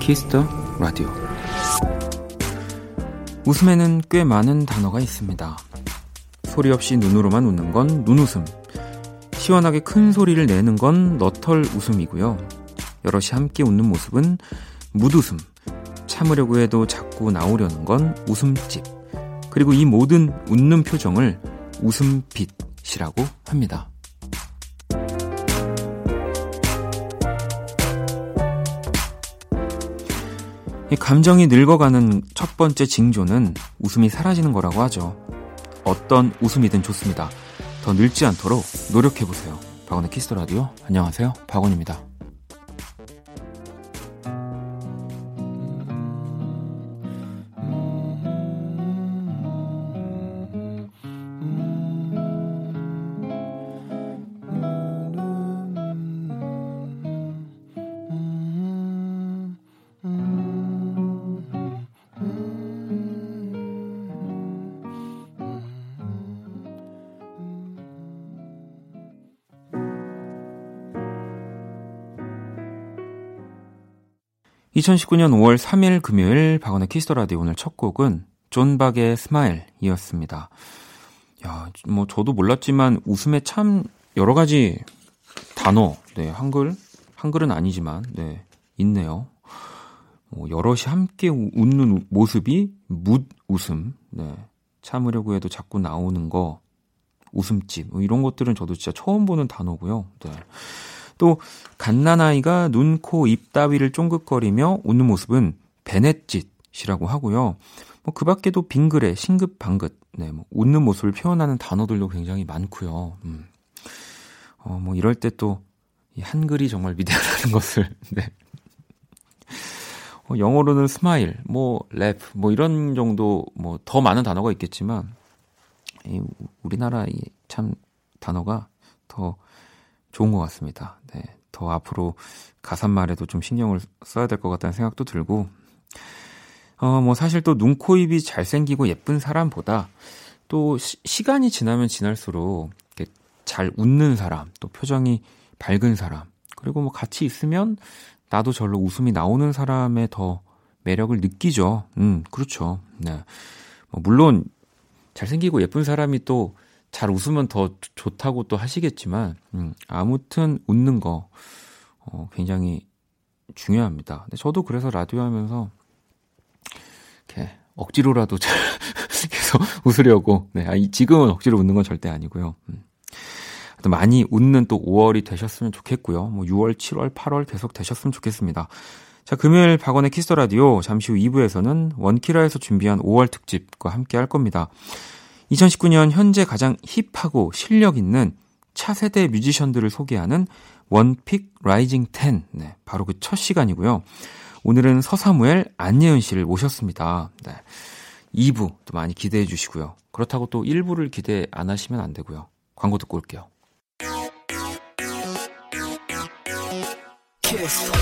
키스더 라디오. 웃음에는 꽤 많은 단어가 있습니다. 소리 없이 눈으로만 웃는 건 눈웃음, 시원하게 큰 소리를 내는 건 너털 웃음이고요. 여럿이 함께 웃는 모습은 무웃음, 참으려고 해도 자꾸 나오려는 건 웃음집, 그리고 이 모든 웃는 표정을 웃음빛이라고 합니다. 감정이 늙어가는 첫 번째 징조는 웃음이 사라지는 거라고 하죠. 어떤 웃음이든 좋습니다. 더 늙지 않도록 노력해보세요. 박원의 키스더 라디오. 안녕하세요, 박원입니다. 2019년 5월 3일 금요일 박원의 키스더 라디오. 오늘 첫 곡은 존 박의 스마일이었습니다. 야, 뭐 저도 몰랐지만 웃음에 참 여러 가지 단어, 네, 한글은 아니지만 네, 있네요. 여럿이 함께 웃는 모습이 웃음, 네, 참으려고 해도 자꾸 나오는 거, 웃음집, 이런 것들은 저도 진짜 처음 보는 단어고요. 네. 또 갓난아이가 눈, 코, 입 따위를 쫑긋거리며 웃는 모습은 베넷짓이라고 하고요. 뭐 그 밖에도 빙그레, 싱긋방긋, 네, 뭐 웃는 모습을 표현하는 단어들도 굉장히 많고요. 뭐 이럴 때 또 한글이 정말 미대하다는 것을 네. 영어로는 스마일, 뭐 랩, 뭐 이런 정도, 뭐 더 많은 단어가 있겠지만 우리나라 참 단어가 더 좋은 것 같습니다. 네, 더 앞으로 가사말에도 좀 신경을 써야 될 것 같다는 생각도 들고, 뭐 사실 또 눈, 코, 입이 잘생기고 예쁜 사람보다 또 시간이 지나면 지날수록 이렇게 잘 웃는 사람, 또 표정이 밝은 사람, 그리고 뭐 같이 있으면 나도 절로 웃음이 나오는 사람의 더 매력을 느끼죠. 그렇죠. 네, 물론 잘생기고 예쁜 사람이 또 잘 웃으면 더 좋다고 또 하시겠지만, 아무튼 웃는 거 굉장히 중요합니다. 근데 저도 그래서 라디오 하면서 이렇게 억지로라도 잘 계속 웃으려고, 네, 지금은 억지로 웃는 건 절대 아니고요. 많이 웃는 또 5월이 되셨으면 좋겠고요. 뭐 6월, 7월, 8월 계속 되셨으면 좋겠습니다. 자, 금요일 박원의 키스더 라디오. 잠시 후 2부에서는 원키라에서 준비한 5월 특집과 함께 할 겁니다. 2019년 현재 가장 힙하고 실력 있는 차세대 뮤지션들을 소개하는 원픽 라이징 10, 네, 바로 그 첫 시간이고요. 오늘은 서사무엘, 안예은 씨를 모셨습니다. 네, 2부 또 많이 기대해 주시고요. 그렇다고 또 1부를 기대 안 하시면 안 되고요. 광고 듣고 올게요. 키스.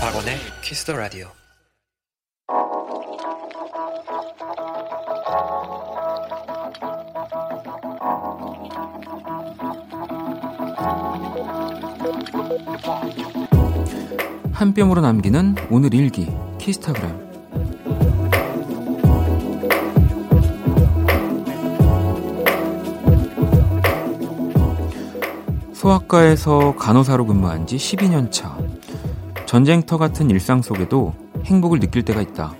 박원의 키스 더 라디오. 한 뼘으로 남기는 오늘 일기 키스타그램. 소아과에서 간호사로 근무한 지 12년 차. 전쟁터 같은 일상 속에도 행복을 느낄 때가 있다.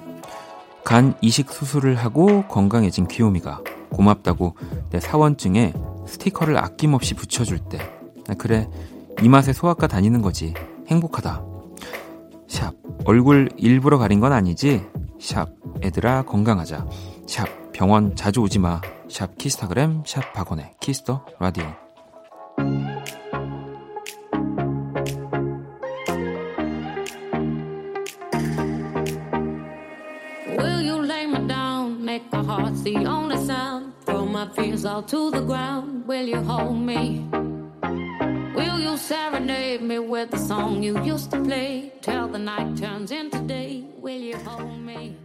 간 이식 수술을 하고 건강해진 귀요미가 고맙다고 내 사원증에 스티커를 아낌없이 붙여줄 때, 그래, 이 맛에 소아과 다니는 거지, 행복하다. 샵, 얼굴 일부러 가린 건 아니지. 샵, 애들아 건강하자. 샵, 병원 자주 오지 마. 샵 키스타그램, 샵 박원의 키스더 라디오. The only sound, throw my fears all to the ground. Will you hold me? Will you serenade me with the song you used to play? Till the night turns into day. Will you hold me?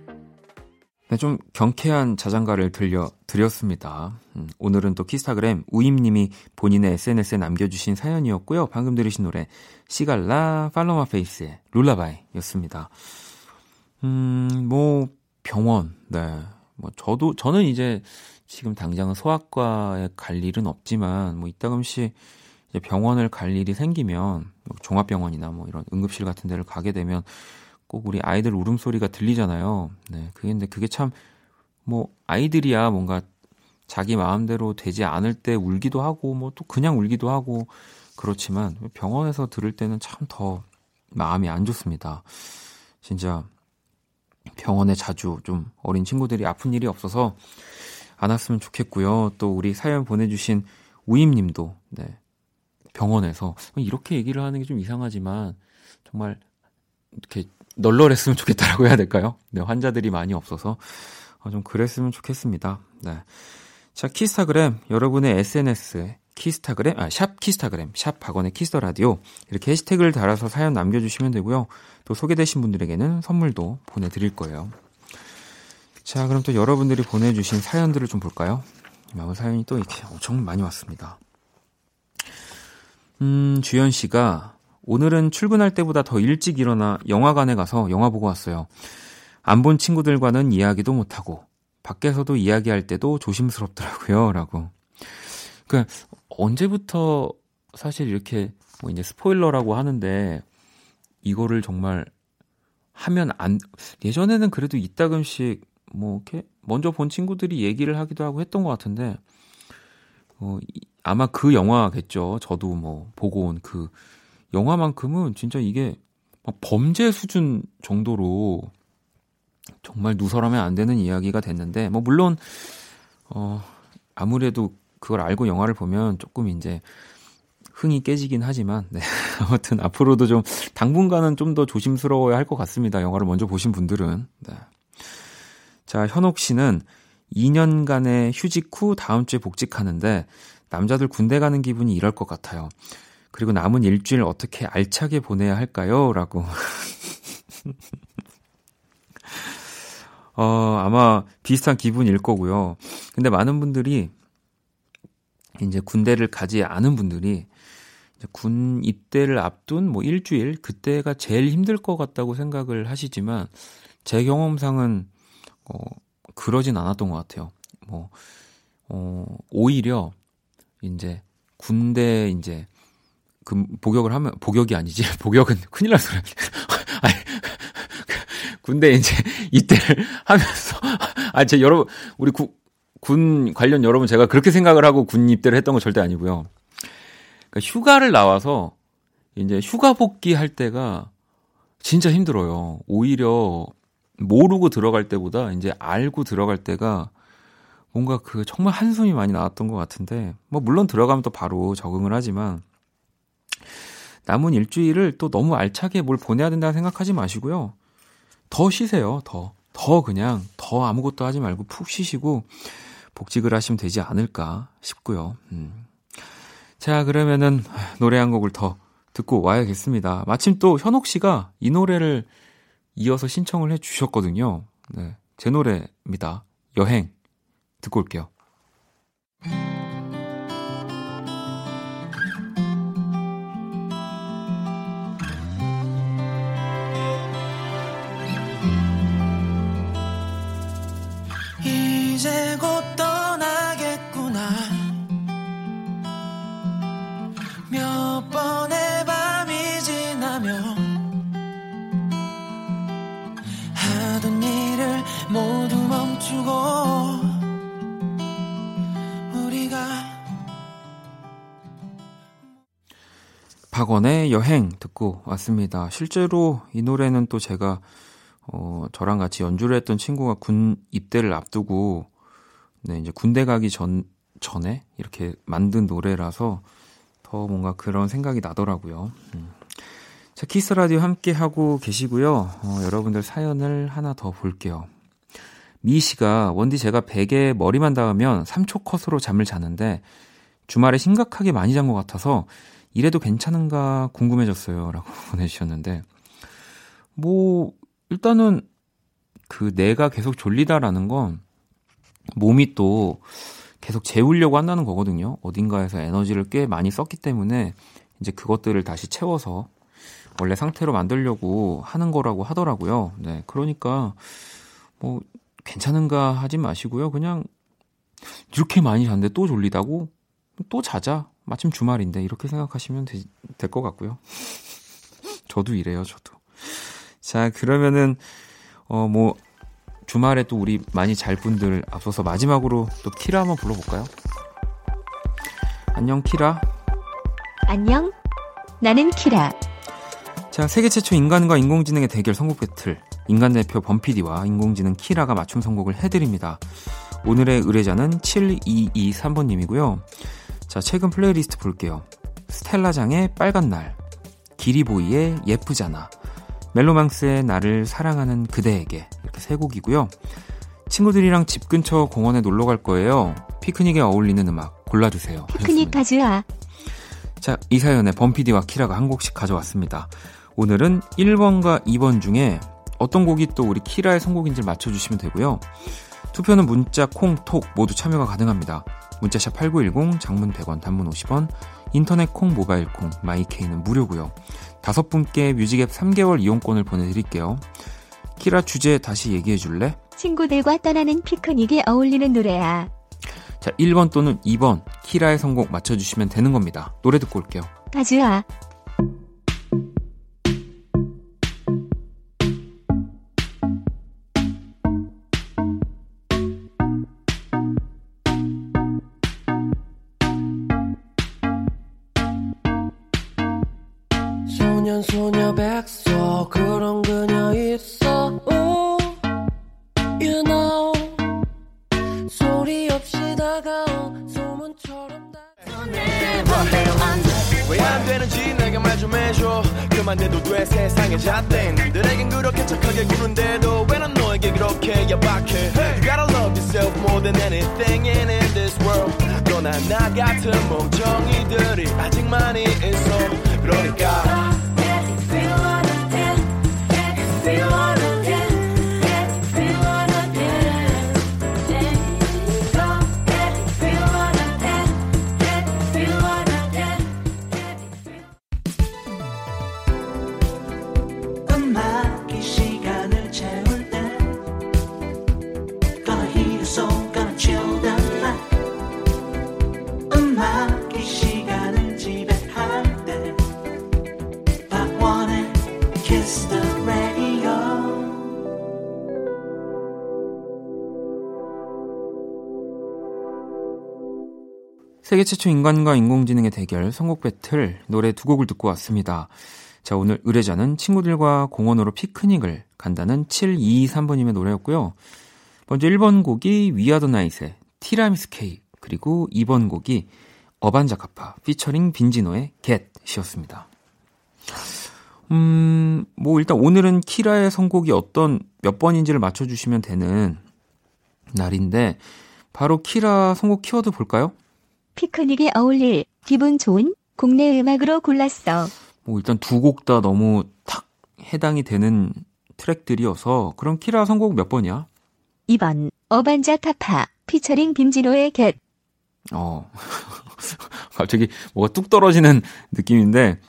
네, 좀 경쾌한 자장가를 들려드렸습니다. 오늘은 또 키스타그램 우임님이 본인의 SNS에 남겨주신 사연이었고요. 방금 들으신 노래 시갈라 팔로마 페이스의 룰라바이였습니다. 뭐 병원, 네, 뭐 저는 이제 지금 당장은 소아과에 갈 일은 없지만 뭐 이따금씩 이제 병원을 갈 일이 생기면 종합병원이나 뭐 이런 응급실 같은 데를 가게 되면 꼭 우리 아이들 울음소리가 들리잖아요. 네, 그게 참 뭐 아이들이야 뭔가 자기 마음대로 되지 않을 때 울기도 하고 뭐 또 그냥 울기도 하고 그렇지만 병원에서 들을 때는 참 더 마음이 안 좋습니다. 진짜 병원에 자주 좀 어린 친구들이 아픈 일이 없어서 안 왔으면 좋겠고요. 또 우리 사연 보내주신 우임님도 네, 병원에서 이렇게 얘기를 하는 게 좀 이상하지만 정말 이렇게 널널했으면 좋겠다라고 해야 될까요? 네, 환자들이 많이 없어서 좀 그랬으면 좋겠습니다. 네, 자 키스타그램 여러분의 SNS에 키스타그램 샵 키스타그램 샵 박원의 키스더 라디오 이렇게 해시태그를 달아서 사연 남겨주시면 되고요. 또 소개되신 분들에게는 선물도 보내드릴 거예요. 자 그럼 또 여러분들이 보내주신 사연들을 좀 볼까요? 이만한 사연이 또 이렇게 엄청 많이 왔습니다. 주연 씨가 오늘은 출근할 때보다 더 일찍 일어나 영화관에 가서 영화 보고 왔어요. 안 본 친구들과는 이야기도 못하고 밖에서도 이야기할 때도 조심스럽더라고요. 라고. 그러니까 언제부터 사실 이렇게 뭐 이제 스포일러라고 하는데 이거를 정말 하면 안 예전에는 그래도 이따금씩 뭐 이렇게 먼저 본 친구들이 얘기를 하기도 하고 했던 것 같은데 아마 그 영화겠죠. 저도 뭐 보고 온 그 영화만큼은 진짜 이게 막 범죄 수준 정도로 정말 누설하면 안 되는 이야기가 됐는데 뭐 물론 아무래도 그걸 알고 영화를 보면 조금 이제 흥이 깨지긴 하지만 네. 아무튼 앞으로도 좀 당분간은 좀 더 조심스러워야 할 것 같습니다. 영화를 먼저 보신 분들은 네. 자 현옥 씨는 2년간의 휴직 후 다음 주에 복직하는데 남자들 군대 가는 기분이 이럴 것 같아요. 그리고 남은 일주일 어떻게 알차게 보내야 할까요? 라고. 아마 비슷한 기분일 거고요. 근데 많은 분들이 이제 군대를 가지 않은 분들이 이제 군 입대를 앞둔 뭐 일주일 그때가 제일 힘들 것 같다고 생각을 하시지만 제 경험상은 그러진 않았던 것 같아요. 뭐 오히려 이제 군대 이제 그 복역을 하면 복역이 아니지 복역은 큰일 날 소리. 아니 군대 이제 이때를 하면서 제 여러분 우리 군 관련 여러분 제가 그렇게 생각을 하고 군 입대를 했던 건 절대 아니고요. 그러니까 휴가를 나와서 이제 휴가 복귀할 때가 진짜 힘들어요. 오히려 모르고 들어갈 때보다 이제 알고 들어갈 때가 뭔가 그 정말 한숨이 많이 나왔던 것 같은데 뭐 물론 들어가면 또 바로 적응을 하지만 남은 일주일을 또 너무 알차게 뭘 보내야 된다고 생각하지 마시고요. 더 쉬세요. 더 그냥 더 아무것도 하지 말고 푹 쉬시고 복직을 하시면 되지 않을까 싶고요. 자 그러면은 노래 한 곡을 더 듣고 와야겠습니다. 마침 또 현옥 씨가 이 노래를 이어서 신청을 해주셨거든요. 네, 제 노래입니다. 여행 듣고 올게요. 이제 곧 떠나겠구나 몇 번의 밤이 지나면 하던 일을 모두 멈추고 우리가 박원의 여행 듣고 왔습니다. 실제로 이 노래는 또 제가 저랑 같이 연주를 했던 친구가 군 입대를 앞두고 네, 이제 군대 가기 전에 이렇게 만든 노래라서 더 뭔가 그런 생각이 나더라고요. 자, 키스 라디오 함께하고 계시고요. 여러분들 사연을 하나 더 볼게요. 미 씨가 원디 제가 베개에 머리만 닿으면 3초 컷으로 잠을 자는데 주말에 심각하게 많이 잔 것 같아서 이래도 괜찮은가 궁금해졌어요. 라고 보내주셨는데 일단은 그 내가 계속 졸리다라는 건 몸이 또 계속 재우려고 한다는 거거든요. 어딘가에서 에너지를 꽤 많이 썼기 때문에 이제 그것들을 다시 채워서 원래 상태로 만들려고 하는 거라고 하더라고요. 네, 그러니까 뭐 괜찮은가 하지 마시고요. 그냥 이렇게 많이 잤는데 또 졸리다고? 또 자자. 마침 주말인데 이렇게 생각하시면 될 것 같고요. 저도 이래요, 저도. 자, 그러면은 뭐 주말에 또 우리 많이 잘 분들 앞서서 마지막으로 또 키라 한번 불러볼까요? 안녕 키라. 안녕, 나는 키라. 자, 세계 최초 인간과 인공지능의 대결 선곡 배틀, 인간 대표 범피디와 인공지능 키라가 맞춤 선곡을 해드립니다. 오늘의 의뢰자는 7223번님이고요. 자, 최근 플레이리스트 볼게요. 스텔라장의 빨간 날, 기리보이의 예쁘잖아, 멜로망스의 나를 사랑하는 그대에게, 이렇게 세 곡이고요. 친구들이랑 집 근처 공원에 놀러 갈 거예요. 피크닉에 어울리는 음악 골라주세요. 피크닉 가즈아. 자, 이 사연에 범피디와 키라가 한 곡씩 가져왔습니다. 오늘은 1번과 2번 중에 어떤 곡이 또 우리 키라의 선곡인지를 맞춰주시면 되고요. 투표는 문자, 콩, 톡 모두 참여가 가능합니다. 문자샵 8910, 장문 100원, 단문 50원, 인터넷 콩, 모바일 콩, 마이케이는 무료고요. 5분께 뮤직앱 3개월 이용권을 보내드릴게요. 키라, 주제 다시 얘기해줄래? 친구들과 떠나는 피크닉에 어울리는 노래야. 자, 1번 또는 2번 키라의 선곡 맞춰주시면 되는 겁니다. 노래 듣고 올게요. 가즈아. 소년 소녀 백서 그런 그녀 있어. Ooh, you know. 소리 없이 다가온 소문처럼 다가오네. 맘대로 안 돼. 왜 안 되는지 내게 말 좀 해줘. 그만해도 돼. 세상에 잣된 들에겐 그렇게 착하게 구는데도 왜 난 너에게 그렇게 야박해. You gotta love yourself more than anything in this world. 너나 나 같은 멍청이들이 아직 많이 있어. 그러니까 세계 최초 인간과 인공지능의 대결 선곡 배틀, 노래 두 곡을 듣고 왔습니다. 자, 오늘 의뢰자는 친구들과 공원으로 피크닉을 간다는 7223번님의 노래였고요. 먼저 1번 곡이 위아더나잇의 티라미스 케이크, 그리고 2번 곡이 어반자카파 피처링 빈지노의 겟이었습니다. 뭐 일단 오늘은 키라의 선곡이 어떤 몇 번인지를 맞춰주시면 되는 날인데, 바로 키라 선곡 키워드 볼까요? 피크닉에 어울릴 기분 좋은 국내 음악으로 골랐어. 뭐 일단 두 곡 다 너무 탁 해당이 되는 트랙들이어서. 그럼 키라 선곡 몇 번이야? 2번 어반자카파 피처링 빈지노의 겟. 갑자기 뭐가 뚝 떨어지는 느낌인데,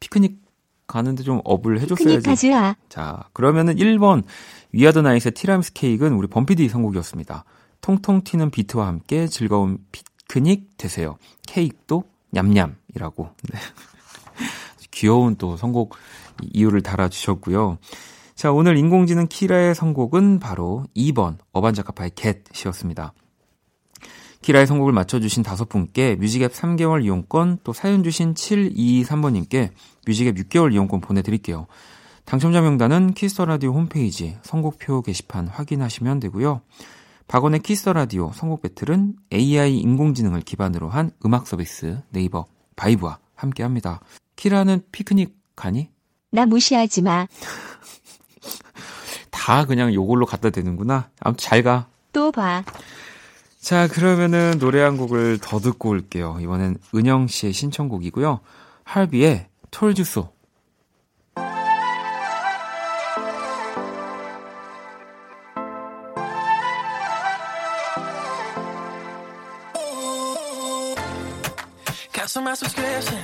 피크닉 가는데 좀 업을 해줬어야지. 피크닉 가즈아. 자, 그러면은 1번 위아더나잇의 티라미스 케이크는 우리 범피디 선곡이었습니다. 통통 튀는 비트와 함께 즐거운 피크닉 되세요. 케이크도 냠냠이라고. 네. 귀여운 또 선곡 이유를 달아주셨고요. 자, 오늘 인공지능 키라의 선곡은 바로 2번 어반자카파의 겟이었습니다. 키라의 선곡을 맞춰주신 5분께 뮤직앱 3개월 이용권, 또 사연 주신 7223번님께 뮤직앱 6개월 이용권 보내드릴게요. 당첨자 명단은 키스터라디오 홈페이지 선곡표 게시판 확인하시면 되고요. 박원의 키스터라디오 선곡 배틀은 AI 인공지능을 기반으로 한 음악 서비스 네이버 바이브와 함께합니다. 키라는 피크닉 가니? 나 무시하지 마. 다 그냥 요걸로 갖다 대는구나. 아무튼 잘 가. 또 봐. 자, 그러면은 노래 한 곡을 더 듣고 올게요. 이번엔 은영 씨의 신청곡이고요. 할비의 톨주소. Cancel my subscription.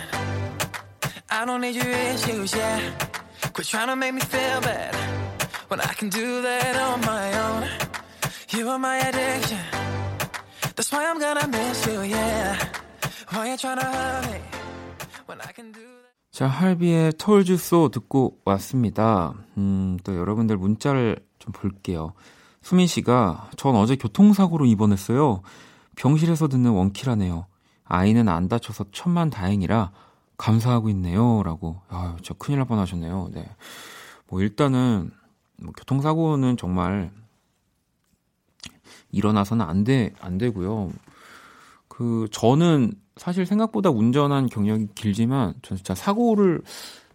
I don't need your issues, yeah. Quit trying to make me feel bad when I can do that on my own. You are my addiction. That's why I'm gonna miss you, yeah. Why you trying to hurt me when I can do that. 자, 할비의 Told You So 듣고 왔습니다. 또 여러분들 문자를 좀 볼게요. 수민 씨가 전 어제 교통사고로 입원했어요. 병실에서 듣는 원키라네요. 아이는 안 다쳐서 천만 다행이라 감사하고 있네요. 라고. 아유, 진짜 큰일 날 뻔하셨네요. 네. 뭐 일단은 뭐 교통사고는 정말 일어나서는 안 되고요. 저는 사실 생각보다 운전한 경력이 길지만 전 진짜 사고를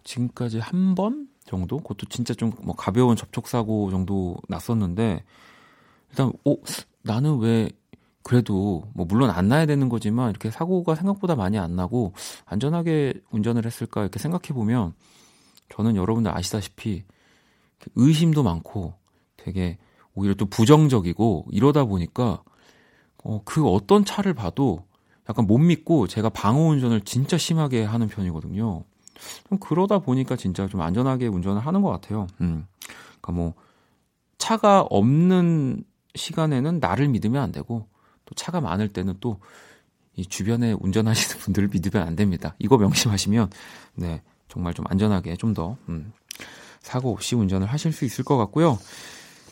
지금까지 한 번 정도? 그것도 진짜 좀 뭐 가벼운 접촉사고 정도 났었는데 일단 나는 왜 그래도 뭐 물론 안 나야 되는 거지만 이렇게 사고가 생각보다 많이 안 나고 안전하게 운전을 했을까 이렇게 생각해보면 저는 여러분들 아시다시피 의심도 많고 되게 오히려 또 부정적이고 이러다 보니까 그 어떤 차를 봐도 약간 못 믿고 제가 방어운전을 진짜 심하게 하는 편이거든요. 좀 그러다 보니까 진짜 좀 안전하게 운전을 하는 것 같아요. 그러니까 뭐 차가 없는 시간에는 나를 믿으면 안 되고 또 차가 많을 때는 또 이 주변에 운전하시는 분들을 믿으면 안 됩니다. 이거 명심하시면 네 정말 좀 안전하게 좀 더 사고 없이 운전을 하실 수 있을 것 같고요.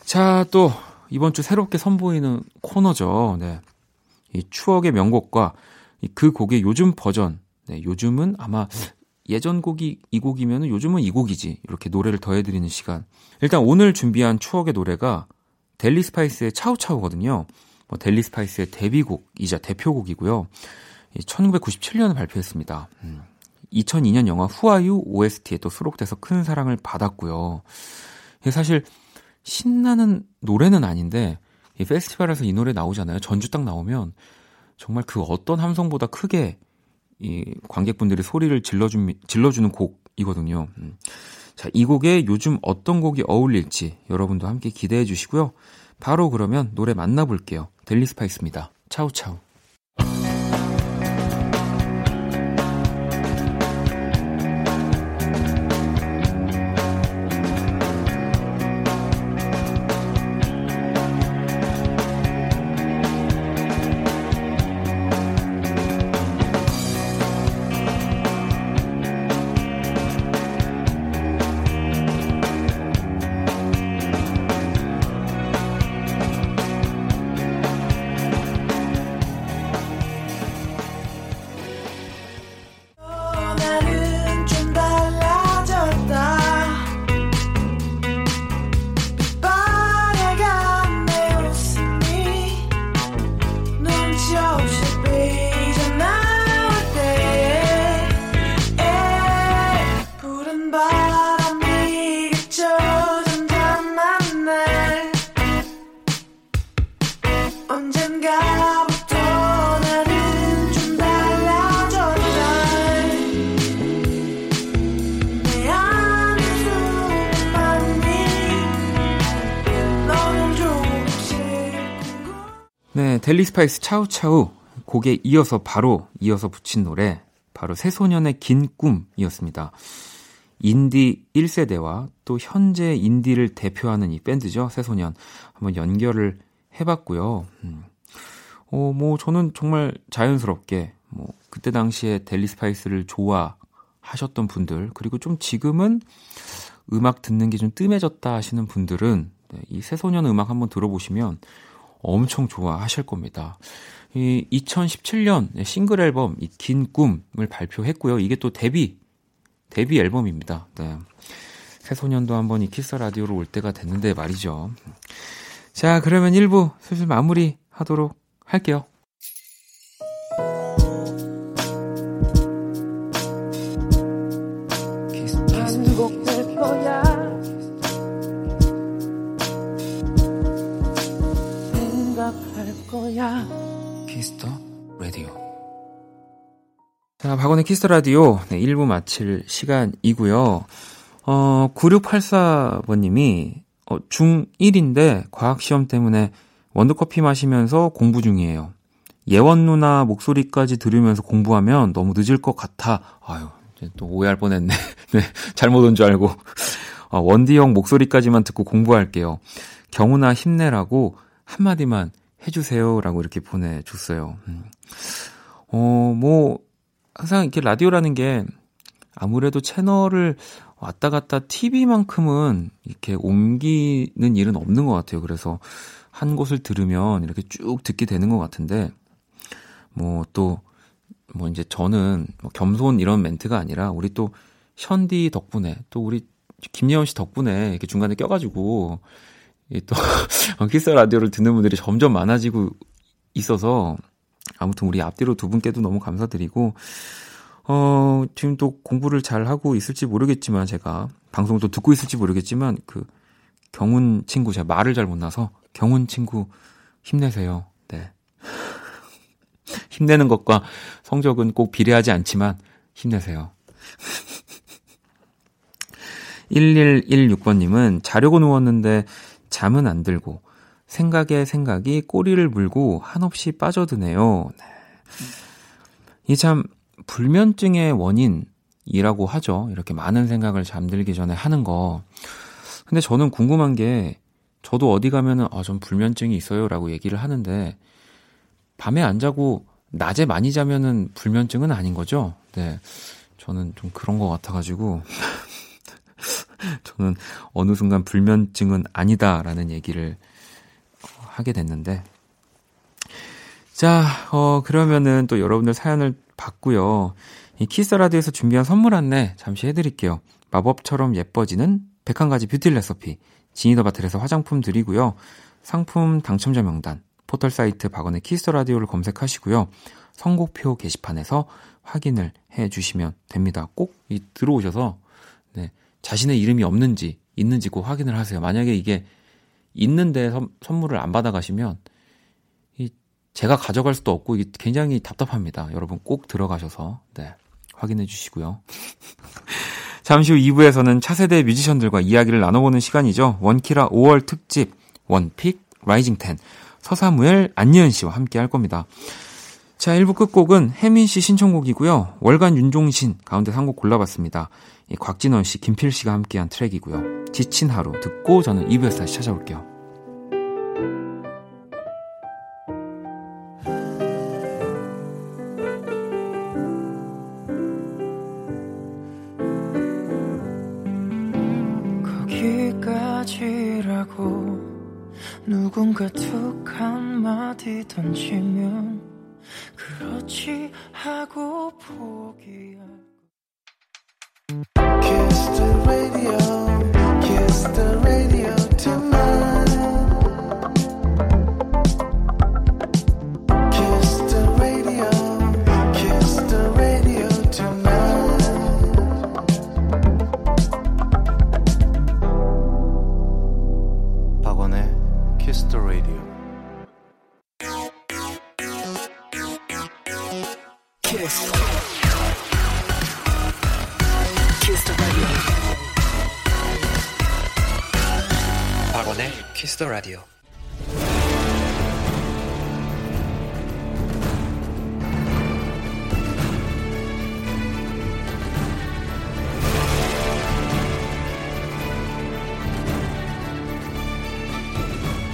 자, 또 이번 주 새롭게 선보이는 코너죠. 네, 이 추억의 명곡과 그 곡의 요즘 버전. 네, 요즘은 아마 예전 곡이 이 곡이면 요즘은 이 곡이지. 이렇게 노래를 더해드리는 시간. 일단 오늘 준비한 추억의 노래가 델리스파이스의 차우차우거든요. 델리스파이스의 데뷔곡이자 대표곡이고요. 1997년에 발표했습니다. 2002년 영화 후아유 OST에 또 수록돼서 큰 사랑을 받았고요. 사실 신나는 노래는 아닌데 이 페스티벌에서 이 노래 나오잖아요. 전주 딱 나오면 정말 그 어떤 함성보다 크게 이 관객분들이 소리를 질러주는 곡이거든요. 자, 이 곡에 요즘 어떤 곡이 어울릴지 여러분도 함께 기대해 주시고요. 바로 그러면 노래 만나볼게요. 델리스파이스입니다. 차우차우. 네, 델리스파이스 차우차우 곡에 이어서 붙인 노래 바로 새소년의 긴 꿈이었습니다. 인디 1세대와 또 현재 인디를 대표하는 이 밴드죠, 새소년. 한번 연결을 해봤고요. 뭐 저는 정말 자연스럽게 뭐 그때 당시에 델리스파이스를 좋아하셨던 분들 그리고 좀 지금은 음악 듣는 게 좀 뜸해졌다 하시는 분들은 네, 이 새소년 음악 한번 들어보시면 엄청 좋아하실 겁니다. 이 2017년 싱글 앨범 이 긴 꿈을 발표했고요. 이게 또 데뷔 앨범입니다. 네. 새소년도 한번 이 키스 라디오로 올 때가 됐는데 말이죠. 자, 그러면 1부 슬슬 마무리하도록 할게요. 키스터 라디오. 자, 박원의 키스터 라디오 네, 1부 마칠 시간이고요. 9684번님이 중1인데 과학시험 때문에 원두커피 마시면서 공부 중이에요. 예원 누나 목소리까지 들으면서 공부하면 너무 늦을 것 같아. 아유, 이제 또 오해할 뻔했네. 네, 잘못 온 줄 알고. 원디 형 목소리까지만 듣고 공부할게요. 경훈아 힘내라고 한마디만 해주세요. 라고 이렇게 보내줬어요. 뭐, 항상 이렇게 라디오라는 게 아무래도 채널을 왔다 갔다 TV만큼은 이렇게 옮기는 일은 없는 것 같아요. 그래서 한 곳을 들으면 이렇게 쭉 듣게 되는 것 같은데, 뭐 또, 뭐 이제 저는 겸손 이런 멘트가 아니라 우리 또 션디 덕분에 또 우리 김예원 씨 덕분에 이렇게 중간에 껴가지고 또 키스 라디오를 듣는 분들이 점점 많아지고 있어서 아무튼 우리 앞뒤로 두 분께도 너무 감사드리고, 지금 또 공부를 잘 하고 있을지 모르겠지만 제가 방송을 또 듣고 있을지 모르겠지만 그 경훈 친구, 제가 말을 잘 못 나서 경훈 친구 힘내세요. 네. 힘내는 것과 성적은 꼭 비례하지 않지만 힘내세요. 1116번님은 자려고 누웠는데 잠은 안 들고 생각에 생각이 꼬리를 물고 한없이 빠져드네요. 네. 이 참 불면증의 원인이라고 하죠. 이렇게 많은 생각을 잠들기 전에 하는 거. 근데 저는 궁금한 게, 저도 어디 가면은 전 불면증이 있어요 라고 얘기를 하는데 밤에 안 자고 낮에 많이 자면은 불면증은 아닌 거죠? 네, 저는 좀 그런 것 같아가지고 저는 어느 순간 불면증은 아니다라는 얘기를 하게 됐는데, 자, 그러면은 또 여러분들 사연을 봤고요. 이 키스라디오에서 준비한 선물 안내 잠시 해드릴게요. 마법처럼 예뻐지는 101가지 뷰티 레시피 지니더 바틀에서 화장품 드리고요. 상품 당첨자 명단 포털사이트 박원의 키스라디오를 검색하시고요. 선곡표 게시판에서 확인을 해주시면 됩니다. 꼭 이 들어오셔서 네, 자신의 이름이 없는지 있는지 꼭 확인을 하세요. 만약에 이게 있는데 선물을 안 받아가시면 이 제가 가져갈 수도 없고 이게 굉장히 답답합니다. 여러분 꼭 들어가셔서 네, 확인해 주시고요. 잠시 후 2부에서는 차세대 뮤지션들과 이야기를 나눠보는 시간이죠. 원키라 5월 특집 원픽 라이징 10 서사무엘 안예은 씨와 함께 할 겁니다. 자, 1부 끝곡은 혜민 씨 신청곡이고요. 월간 윤종신 가운데 한 곡 골라봤습니다. 곽진원 씨, 김필 씨가 함께한 트랙이고요. 지친 하루 듣고 저는 2부에서 다시 찾아올게요. 누군가 툭 한마디 던지면 그렇지 하고 포기할. Kiss the radio, kiss the radio tonight. Kiss the radio, kiss the radio tonight. 박원의 Kiss the radio. Kiss. Kiss the radio. 박원의 Kiss the radio.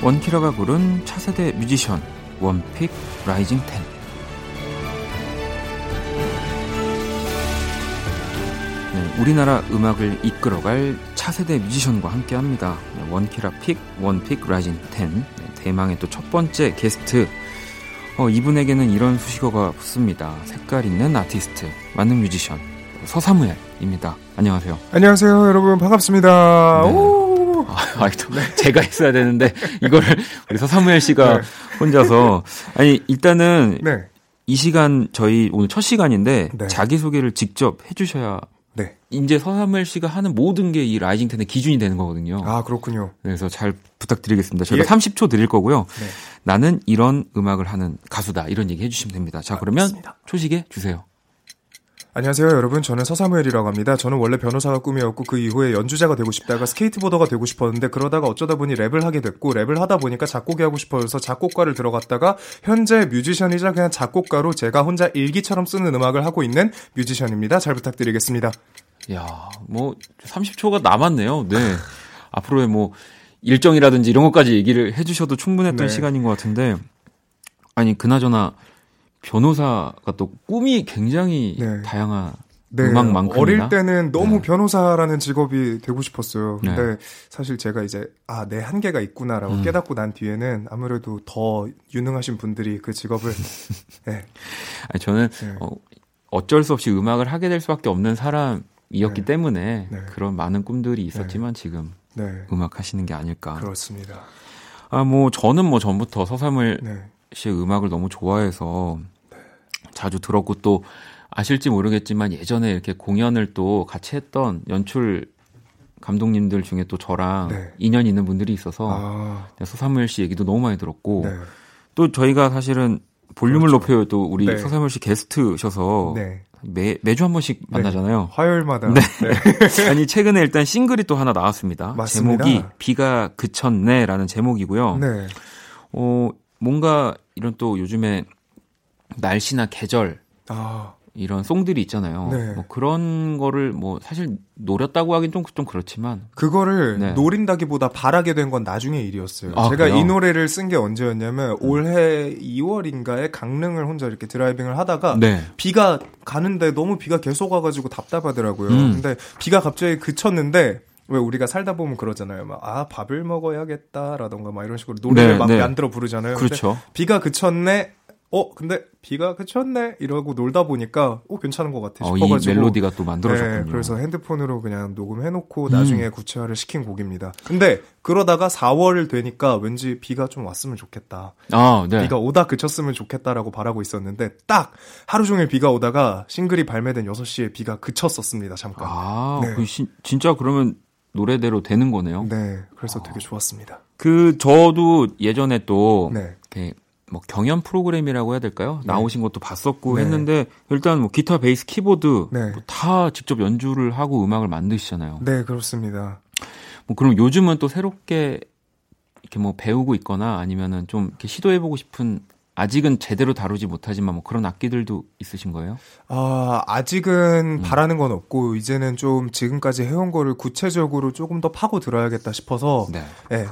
원키라가 고른 차세대 뮤지션 원픽 라이징 10. 네, 우리나라 음악을 이끌어갈 차세대 뮤지션과 함께합니다. 네, 원키라 픽 원픽 라이징 10. 네, 대망의 또 첫 번째 게스트. 이분에게는 이런 수식어가 붙습니다. 색깔 있는 아티스트, 많은 뮤지션 서사무엘입니다. 안녕하세요. 안녕하세요, 여러분 반갑습니다. 네. 네. 제가 있어야 되는데 이걸 우리 서사무엘 씨가 네. 혼자서. 아니 일단은 네. 이 시간 저희 오늘 첫 시간인데 네. 자기소개를 직접 해주셔야 네. 이제 서사무엘 씨가 하는 모든 게 이 라이징 10의 기준이 되는 거거든요. 아 그렇군요. 그래서 잘 부탁드리겠습니다. 저희가 예. 30초 드릴 거고요. 네. 나는 이런 음악을 하는 가수다 이런 얘기 해주시면 됩니다. 자 그러면 알겠습니다. 초식에 주세요. 안녕하세요 여러분, 저는 서사무엘이라고 합니다. 저는 원래 변호사가 꿈이었고 그 이후에 연주자가 되고 싶다가 스케이트보더가 되고 싶었는데 그러다가 어쩌다 보니 랩을 하게 됐고 랩을 하다 보니까 작곡이 하고 싶어서 작곡과를 들어갔다가 현재 뮤지션이자 그냥 작곡가로 제가 혼자 일기처럼 쓰는 음악을 하고 있는 뮤지션입니다. 잘 부탁드리겠습니다. 이야, 뭐 30초가 남았네요. 네. 앞으로의 뭐 일정이라든지 이런 것까지 얘기를 해주셔도 충분했던 시간인 것 같은데, 아니 그나저나 변호사가 또 꿈이 굉장히 다양한 음악만큼이나 어릴 때는 너무 변호사라는 직업이 되고 싶었어요. 근데 사실 제가 이제 아, 내 한계가 있구나라고 깨닫고 난 뒤에는 아무래도 더 유능하신 분들이 그 직업을 아니, 저는 어쩔 수 없이 음악을 하게 될 수밖에 없는 사람이었기 때문에 그런 많은 꿈들이 있었지만 지금 음악 하시는 게 아닐까. 그렇습니다. 아, 뭐 저는 뭐 전부터 서사무엘 씨의 음악을 너무 좋아해서 자주 들었고, 또 아실지 모르겠지만 예전에 이렇게 공연을 또 같이 했던 연출 감독님들 중에 또 저랑 인연이 있는 분들이 있어서 서사무엘 씨 얘기도 너무 많이 들었고, 또 저희가 사실은 볼륨을 높여요. 또 우리 서사무엘 씨 게스트셔서 매주 한 번씩 만나잖아요. 화요일마다. 아니 최근에 일단 싱글이 또 하나 나왔습니다. 맞습니다. 제목이 비가 그쳤네라는 제목이고요. 뭔가 이런 또 요즘에 날씨나 계절 이런 송들이 있잖아요. 뭐 그런 거를 뭐 사실 노렸다고 하긴 좀 그렇지만 그거를 노린다기보다 바라게 된 건 나중에 일이었어요. 아, 제가 그래요? 이 노래를 쓴 게 언제였냐면 올해 2월인가에 강릉을 혼자 이렇게 드라이빙을 하다가 비가 가는데 너무 비가 계속 와가지고 답답하더라고요. 근데 비가 갑자기 그쳤는데, 왜 우리가 살다 보면 그러잖아요. 막 아, 밥을 먹어야겠다라던가 막 이런 식으로 노래를 막 만들어 부르잖아요. 그렇죠. 근데 비가 그쳤네. 근데 비가 그쳤네 이러고 놀다 보니까 괜찮은 것 같아 싶어가지고 이 멜로디가 또 만들어졌군요. 그래서 핸드폰으로 그냥 녹음해놓고 나중에 구체화를 시킨 곡입니다. 근데 그러다가 4월 되니까 왠지 비가 좀 왔으면 좋겠다, 비가 오다 그쳤으면 좋겠다라고 바라고 있었는데 딱 하루 종일 비가 오다가 싱글이 발매된 6시에 비가 그쳤었습니다. 잠깐. 진짜 그러면 노래대로 되는 거네요. 그래서 되게 좋았습니다. 그 저도 예전에 또 이렇게 뭐 경연 프로그램이라고 해야 될까요? 나오신 것도 봤었고 했는데 일단 뭐 기타, 베이스, 키보드 뭐 다 직접 연주를 하고 음악을 만드시잖아요. 네, 그렇습니다. 뭐 그럼 요즘은 또 새롭게 이렇게 뭐 배우고 있거나 아니면은 좀 이렇게 시도해보고 싶은, 아직은 제대로 다루지 못하지만 뭐 그런 악기들도 있으신 거예요? 아, 아직은 바라는 건 없고 이제는 좀 지금까지 해온 거를 구체적으로 조금 더 파고 들어야겠다 싶어서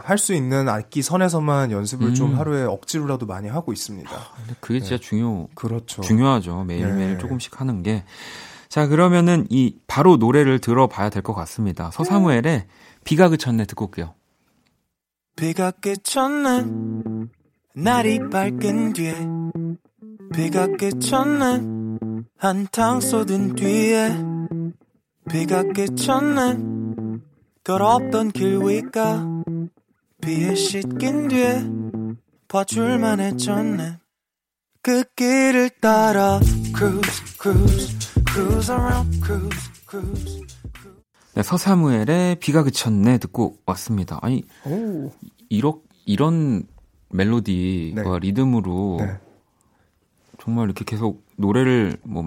할 수 있는 악기 선에서만 연습을 좀 하루에 억지로라도 많이 하고 있습니다. 근데 그게 진짜 중요하죠. 매일매일 조금씩 하는 게. 자, 그러면은 이 바로 노래를 들어봐야 될 것 같습니다. 서사무엘의 비가 그쳤네 듣고 올게요. 비가 그쳤네 날이 밝은 뒤에 비가 그쳤네 한탕 쏟은 뒤에 비가 그쳤네 더럽던 길 위가 비에 씻긴 뒤에 봐줄만 해졌네 그 길을 따라 cruise cruise cruise around cruise cruise. 네, 서사무엘의 비가 그쳤네 듣고 왔습니다. 아니 이런 멜로디와 리듬으로 정말 이렇게 계속 노래를 뭐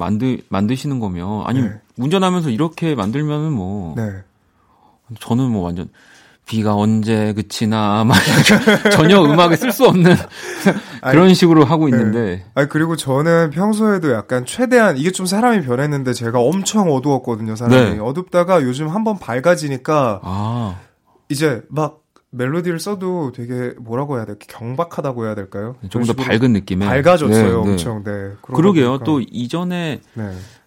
만드시는 거면, 아니 운전하면서 이렇게 만들면은 뭐 저는 뭐 완전 비가 언제 그치나 막 전혀 음악에 쓸 수 없는 그런 식으로 하고 있는데. 아, 그리고 저는 평소에도 약간 최대한, 이게 좀 사람이 변했는데 제가 엄청 어두웠거든요, 사람이. 어둡다가 요즘 한번 밝아지니까 이제 막 멜로디를 써도 되게 뭐라고 해야 될까, 경박하다고 해야 될까요? 조금 더 밝은 느낌에 밝아졌어요. 엄청. 그러게요. 보니까. 또 이전에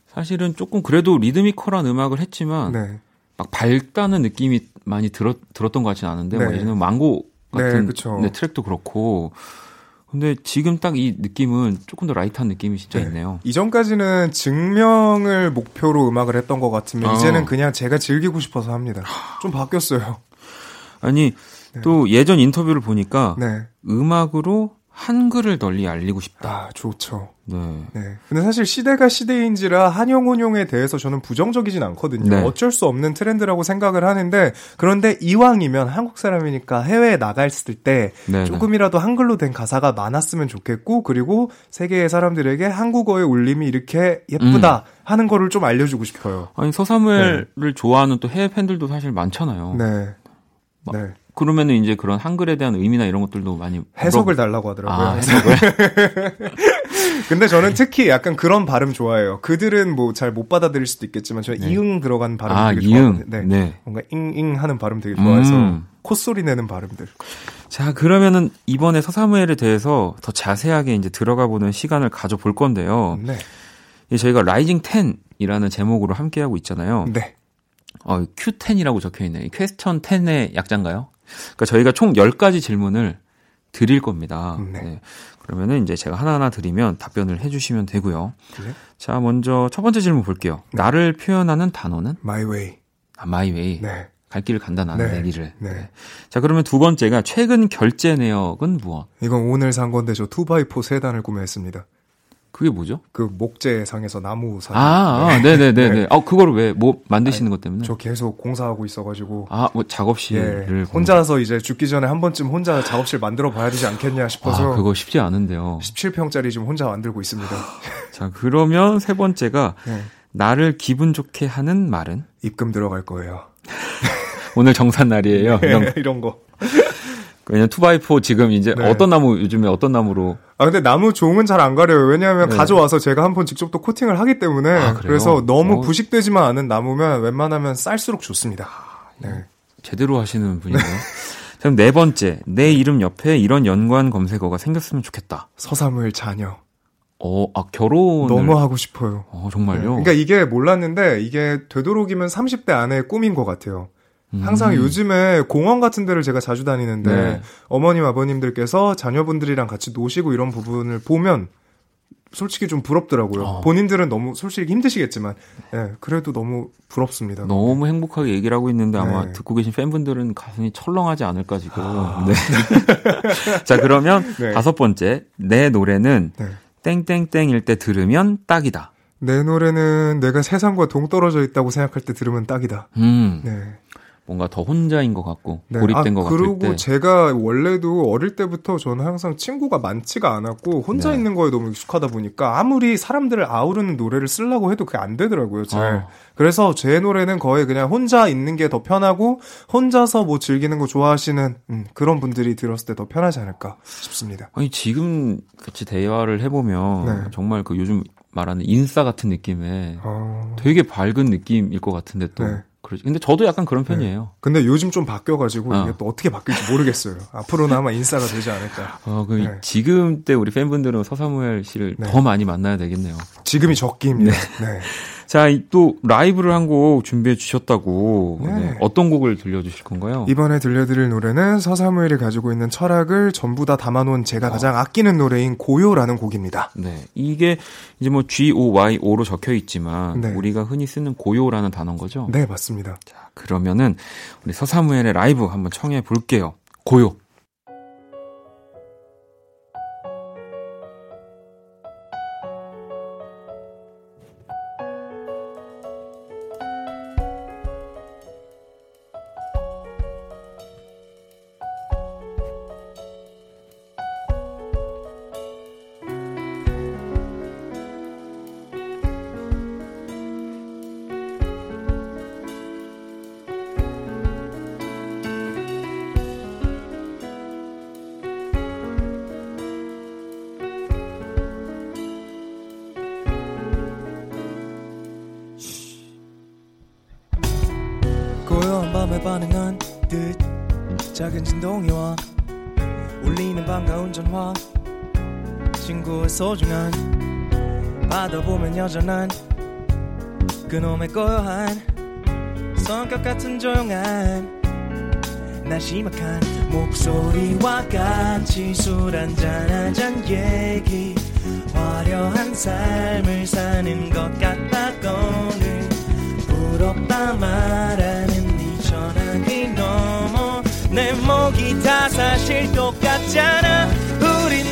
사실은 조금 그래도 리드미컬한 음악을 했지만 막 밝다는 느낌이 많이 들었던 것 같지는 않은데 뭐 예전에 망고 같은 트랙도 그렇고. 근데 지금 딱 이 느낌은 조금 더 라이트한 느낌이 진짜 있네요. 이전까지는 증명을 목표로 음악을 했던 것 같으면 이제는 그냥 제가 즐기고 싶어서 합니다. 좀 바뀌었어요. 아니 또 예전 인터뷰를 보니까 음악으로 한글을 널리 알리고 싶다. 아, 좋죠. 네. 네. 근데 사실 시대가 시대인지라 한용 혼용에 대해서 저는 부정적이진 않거든요. 네. 어쩔 수 없는 트렌드라고 생각을 하는데, 그런데 이왕이면 한국 사람이니까 해외에 나갔을 때 네네. 조금이라도 한글로 된 가사가 많았으면 좋겠고, 그리고 세계의 사람들에게 한국어의 울림이 이렇게 예쁘다 하는 거를 좀 알려주고 싶어요. 아니 서사무엘을 네. 좋아하는 또 해외 팬들도 사실 많잖아요. 네. 네. 그러면은 이제 그런 한글에 대한 의미나 이런 것들도 많이 해석을 달라고 하더라고요. 아, 해석을. 근데 저는 특히 약간 그런 발음 좋아해요. 그들은 뭐 잘 못 받아들일 수도 있겠지만 저는 네. 이응 들어간 발음 아, 되게 좋아하는데 네. 네. 뭔가 잉잉 하는 발음 되게 좋아해서 콧소리 내는 발음들. 자, 그러면은 이번에 서사무엘에 대해서 더 자세하게 이제 들어가 보는 시간을 가져 볼 건데요. 네. 저희가 라이징 10이라는 제목으로 함께 하고 있잖아요. 네. Q10이라고 적혀 있네요. 퀘스천 10의 약자인가요? 그러니까 저희가 총 10가지 질문을 드릴 겁니다. 네. 네. 그러면은 이제 제가 하나하나 드리면 답변을 해주시면 되고요. 네. 자, 먼저 첫 번째 질문 볼게요. 네. 나를 표현하는 단어는? My way. 아, my way. 네. 갈 길을 간다, 나는 내 길을. 네. 네. 자, 그러면 두 번째가 최근 결제 내역은 무엇? 이건 오늘 산 건데 저 2x4 세단을 구매했습니다. 그게 뭐죠? 그 목재상에서 나무 사. 아, 네네네네. 네. 아, 그걸 왜 뭐 만드시는 것 때문에? 저 계속 공사하고 있어가지고. 아, 뭐 작업실을 예, 혼자서 이제 죽기 전에 한 번쯤 혼자 작업실 만들어 봐야 되지 않겠냐 싶어서. 아, 그거 쉽지 않은데요. 17평짜리 지금 혼자 만들고 있습니다. 자, 그러면 세 번째가 네. 나를 기분 좋게 하는 말은? 입금 들어갈 거예요. 오늘 정산 날이에요. 네, 이런 거. 왜냐면 2x4 지금 이제 네. 어떤 나무 요즘에 어떤 나무로 아 근데 나무 종은 잘 안 가려요. 왜냐하면 네. 가져와서 제가 한번 직접 또 코팅을 하기 때문에 아, 그래서 너무 부식되지만 않은 나무면 웬만하면 쌀수록 좋습니다. 네. 제대로 하시는 분이네요. 그럼 네 번째 내 이름 옆에 이런 연관 검색어가 생겼으면 좋겠다. 서사무엘 자녀. 아, 결혼을. 너무 하고 싶어요. 정말요? 네. 그러니까 이게 몰랐는데 이게 되도록이면 30대 안의 꿈인 것 같아요. 항상 요즘에 공원 같은 데를 제가 자주 다니는데 네. 어머님, 아버님들께서 자녀분들이랑 같이 노시고 이런 부분을 보면 솔직히 좀 부럽더라고요. 본인들은 너무 솔직히 힘드시겠지만 네, 그래도 너무 부럽습니다. 너무 행복하게 얘기를 하고 있는데 네. 아마 듣고 계신 팬분들은 가슴이 철렁하지 않을까 지금. 아. 네. 자, 그러면 네. 다섯 번째, 내 노래는 네. 땡땡땡일 때 들으면 딱이다. 내 노래는 내가 세상과 동떨어져 있다고 생각할 때 들으면 딱이다. 네. 뭔가 더 혼자인 것 같고 네. 고립된 것 같을 때. 그리고 제가 원래도 어릴 때부터 저는 항상 친구가 많지가 않았고 혼자 네. 있는 거에 너무 익숙하다 보니까 아무리 사람들을 아우르는 노래를 쓰려고 해도 그게 안 되더라고요. 잘. 그래서 제 노래는 거의 그냥 혼자 있는 게 더 편하고 혼자서 뭐 즐기는 거 좋아하시는 그런 분들이 들었을 때 더 편하지 않을까 싶습니다. 아니 지금 같이 대화를 해보면 네. 정말 그 요즘 말하는 인싸 같은 느낌에 되게 밝은 느낌일 것 같은데 또. 네. 그렇죠. 근데 저도 약간 그런 편이에요. 네. 근데 요즘 좀 바뀌어가지고 이게 또 어떻게 바뀔지 모르겠어요. 앞으로는 아마 인싸가 되지 않을까. 그럼 네. 지금 때 우리 팬분들은 서사무엘 씨를 네. 더 많이 만나야 되겠네요. 지금이 적기입니다. 네. 네. 자, 또 라이브를 한 곡 준비해 주셨다고. 네. 네. 어떤 곡을 들려주실 건가요? 이번에 들려드릴 노래는 서사무엘이 가지고 있는 철학을 전부 다 담아놓은 제가 가장 아끼는 노래인 고요라는 곡입니다. 네, 이게 이제 뭐 GOYO로 적혀 있지만 네. 우리가 흔히 쓰는 고요라는 단어인 거죠? 네, 맞습니다. 자, 그러면은 우리 서사무엘의 라이브 한번 청해 볼게요. 고요. 반응한 듯 작은 진동이와 울리는 반가운 전화 친구의 소중한 받아보면 여전한 그놈의 고요한 성격 같은 조용한 나시막한 목소리와 같이 술 한잔 얘기 화려한 삶을 사는 것 같다고 오늘 부럽다 말하는 전화기 넘어 내 목이 다 사실 똑같잖아 우린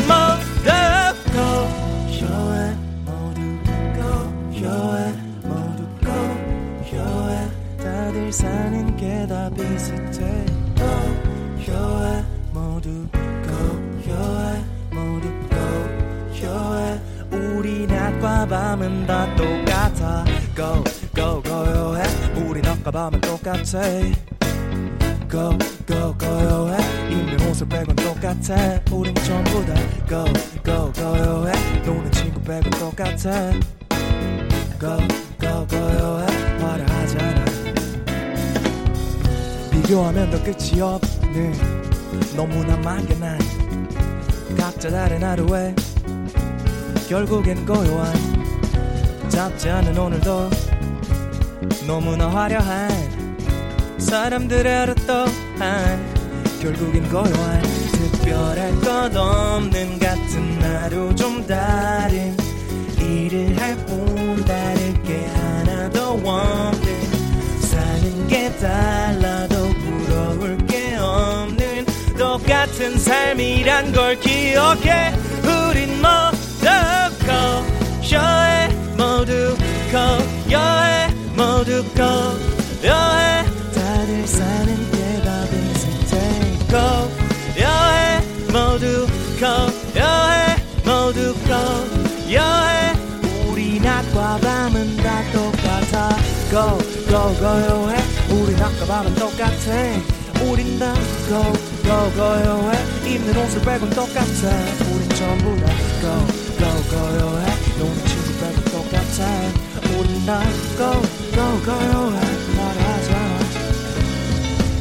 너나 밤은 다 똑같아 Go go 고요해 우리 너가 밤은 똑같아 Go go 고요해 입는 옷을 빼곤 똑같아 우린 전부 다 Go go 고요해 노는 친구 빼곤 똑같아 Go go 고요해 화려하잖아 비교하면 더 끝이 없는 너무나 막연한 각자 다른 하루에 결국엔 고요한 잡지 않은 오늘도 너무나 화려한 사람들의 하루 또한 결국엔 고요한 특별할 것 없는 같은 하루 좀 다른 일을 할 뿐 다를 게 하나도 없는 사는 게 달라도 부러울 게 없는 똑같은 삶이란 걸 기억해 우린 모두 고요해 모두 고요해 모두 고요해 다들 사는 게 다 비슷해 고요해 모두 고요해 모두 고요해 우리 낮과 밤은 다 똑같아 Go go 고요해 우리 낮과 밤은 똑같아 우린 다 go go 고요해 입는 옷을 빼곤 똑같아 우린 전부 다 go go 고요해 노는 친구 빼곤 똑같아 우린 다 go go 고요해 말하자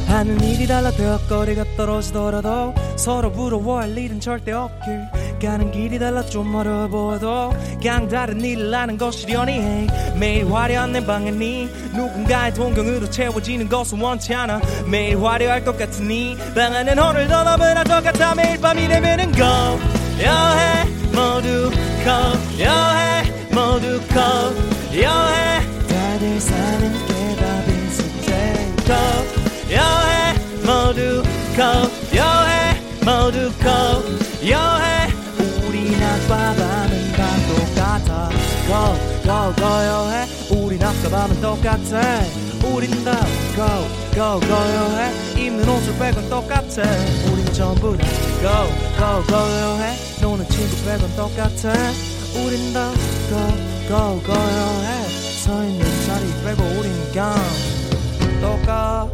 하는 일이 달라 대학거리가 떨어지더라도 서로 부러워할 일은 절대 없길 가는 길이 달라 좀 멀어 보여도 그냥 다른 일을 하는 것이려니 해 매일 화려한 내 방에니 누군가의 동경으로 채워지는 것은 원치 않아 매일 화려할 것 같으니 방 안엔 오늘도 너무나 똑같아 매일 밤이 되면은 고요해 모두 고요해 모두 고요해 다들 사는 게 다 비슷해 고요해 모두 고요해 모두 고요해 우리 낮과 밤은 다 똑같아 Go, go, 고요해 우리 낮과 밤은 똑같아 우린 다 Go, go, 고요해 입는 옷을 빼곤 똑같아 우린 전부 다 Go, go, 고요해 노는 친구 빼곤 똑같아 우린 다 Go, go, 고요해 서 있는 자리 빼고 우린 그냥 똑같아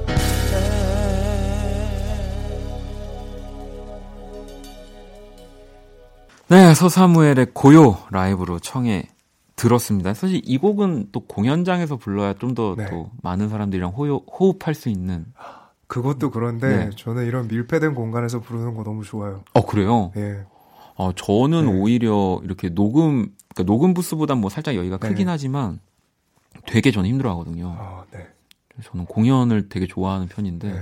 네, 서사무엘의 고요 라이브로 청해 들었습니다. 사실 이 곡은 또 공연장에서 불러야 좀 더 네. 또 많은 사람들이랑 호흡할 수 있는. 그것도 그런데 네. 저는 이런 밀폐된 공간에서 부르는 거 너무 좋아요. 어, 그래요? 예. 네. 아, 저는 네. 오히려 이렇게 그러니까 녹음 부스보단 뭐 살짝 여기가 크긴 네. 하지만 되게 저는 힘들어 하거든요. 아, 네. 저는 공연을 되게 좋아하는 편인데. 네.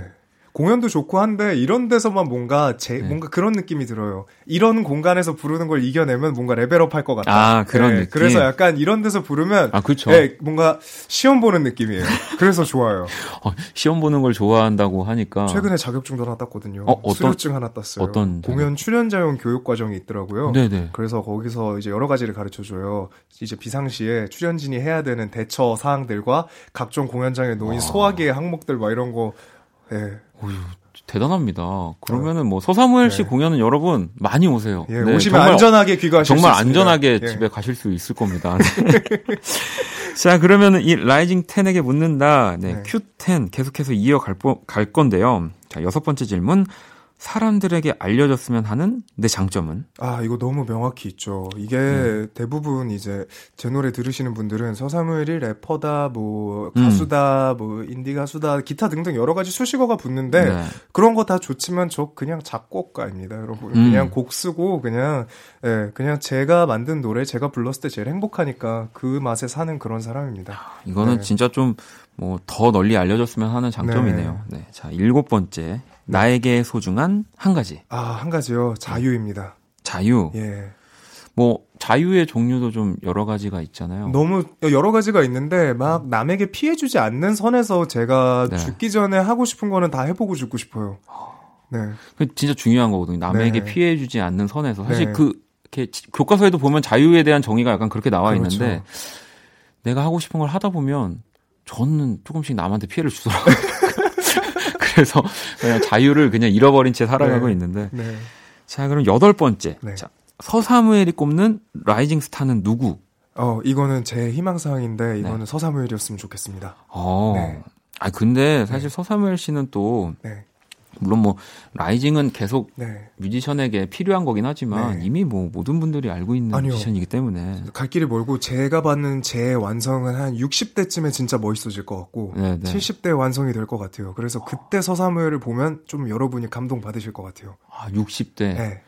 공연도 좋고 한데 이런 데서만 뭔가 네. 뭔가 그런 느낌이 들어요. 이런 공간에서 부르는 걸 이겨내면 뭔가 레벨업 할 것 같다. 아, 그런 네, 느낌. 그래서 약간 이런 데서 부르면 아, 그렇죠. 네, 뭔가 시험 보는 느낌이에요. 그래서 좋아요. 시험 보는 걸 좋아한다고 하니까 최근에 자격증도 하나 땄거든요. 수료증 하나 땄어요. 어떤 공연 출연자용 교육 과정이 있더라고요. 네네. 그래서 거기서 이제 여러 가지를 가르쳐 줘요. 이제 비상시에 출연진이 해야 되는 대처 사항들과 각종 공연장에 놓인 소화기의 항목들 막 이런 거 네. 어휴, 대단합니다. 그러면은 뭐 서사무엘 씨 네. 공연은 여러분 많이 오세요. 예, 네, 오시면 안전하게 귀가하실 정말 수 있습니다. 정말 안전하게 예. 집에 가실 수 있을 겁니다. 자, 그러면은 이 라이징 10에게 묻는다. 네, 네. Q10 계속해서 이어갈 건데요. 자, 6번째 질문. 사람들에게 알려졌으면 하는 내 장점은? 아, 이거 너무 명확히 있죠. 이게 대부분 이제 제 노래 들으시는 분들은 서사무엘이 래퍼다, 뭐 가수다, 뭐 인디 가수다, 기타 등등 여러 가지 수식어가 붙는데 네. 그런 거 다 좋지만 저 그냥 작곡가입니다, 여러분. 그냥 곡 쓰고 그냥 예, 그냥 제가 만든 노래 제가 불렀을 때 제일 행복하니까 그 맛에 사는 그런 사람입니다. 아, 이거는 네. 진짜 좀 뭐 더 널리 알려졌으면 하는 장점이네요. 네. 네. 자, 7번째. 나에게 소중한 한 가지. 아, 한 가지요. 자유입니다. 자유. 예. 뭐 자유의 종류도 좀 여러 가지가 있잖아요. 너무 여러 가지가 있는데 막 남에게 피해 주지 않는 선에서 제가 네. 죽기 전에 하고 싶은 거는 다 해보고 죽고 싶어요. 네. 그 진짜 중요한 거거든요. 남에게 네. 피해 주지 않는 선에서. 사실 네. 그 이렇게 교과서에도 보면 자유에 대한 정의가 약간 그렇게 나와 그렇죠. 있는데 내가 하고 싶은 걸 하다 보면 저는 조금씩 남한테 피해를 주더라고요. 그래서 그냥 자유를 그냥 잃어버린 채 살아가고 네, 있는데. 네. 자, 그럼 8번째. 네. 자, 서사무엘이 꼽는 라이징 스타는 누구? 이거는 제 희망사항인데 이거는 네. 서사무엘이었으면 좋겠습니다. 네. 아 근데 사실 네. 서사무엘 씨는 또 네. 물론 뭐 라이징은 계속 네. 뮤지션에게 필요한 거긴 하지만 네. 이미 뭐 모든 분들이 알고 있는 아니요. 뮤지션이기 때문에 갈 길이 멀고 제가 받는 제 완성은 한 60대쯤에 진짜 멋있어질 것 같고 네네. 70대 완성이 될 것 같아요. 그래서 그때 서사무엘을 보면 좀 여러분이 감동받으실 것 같아요. 아 60대 네.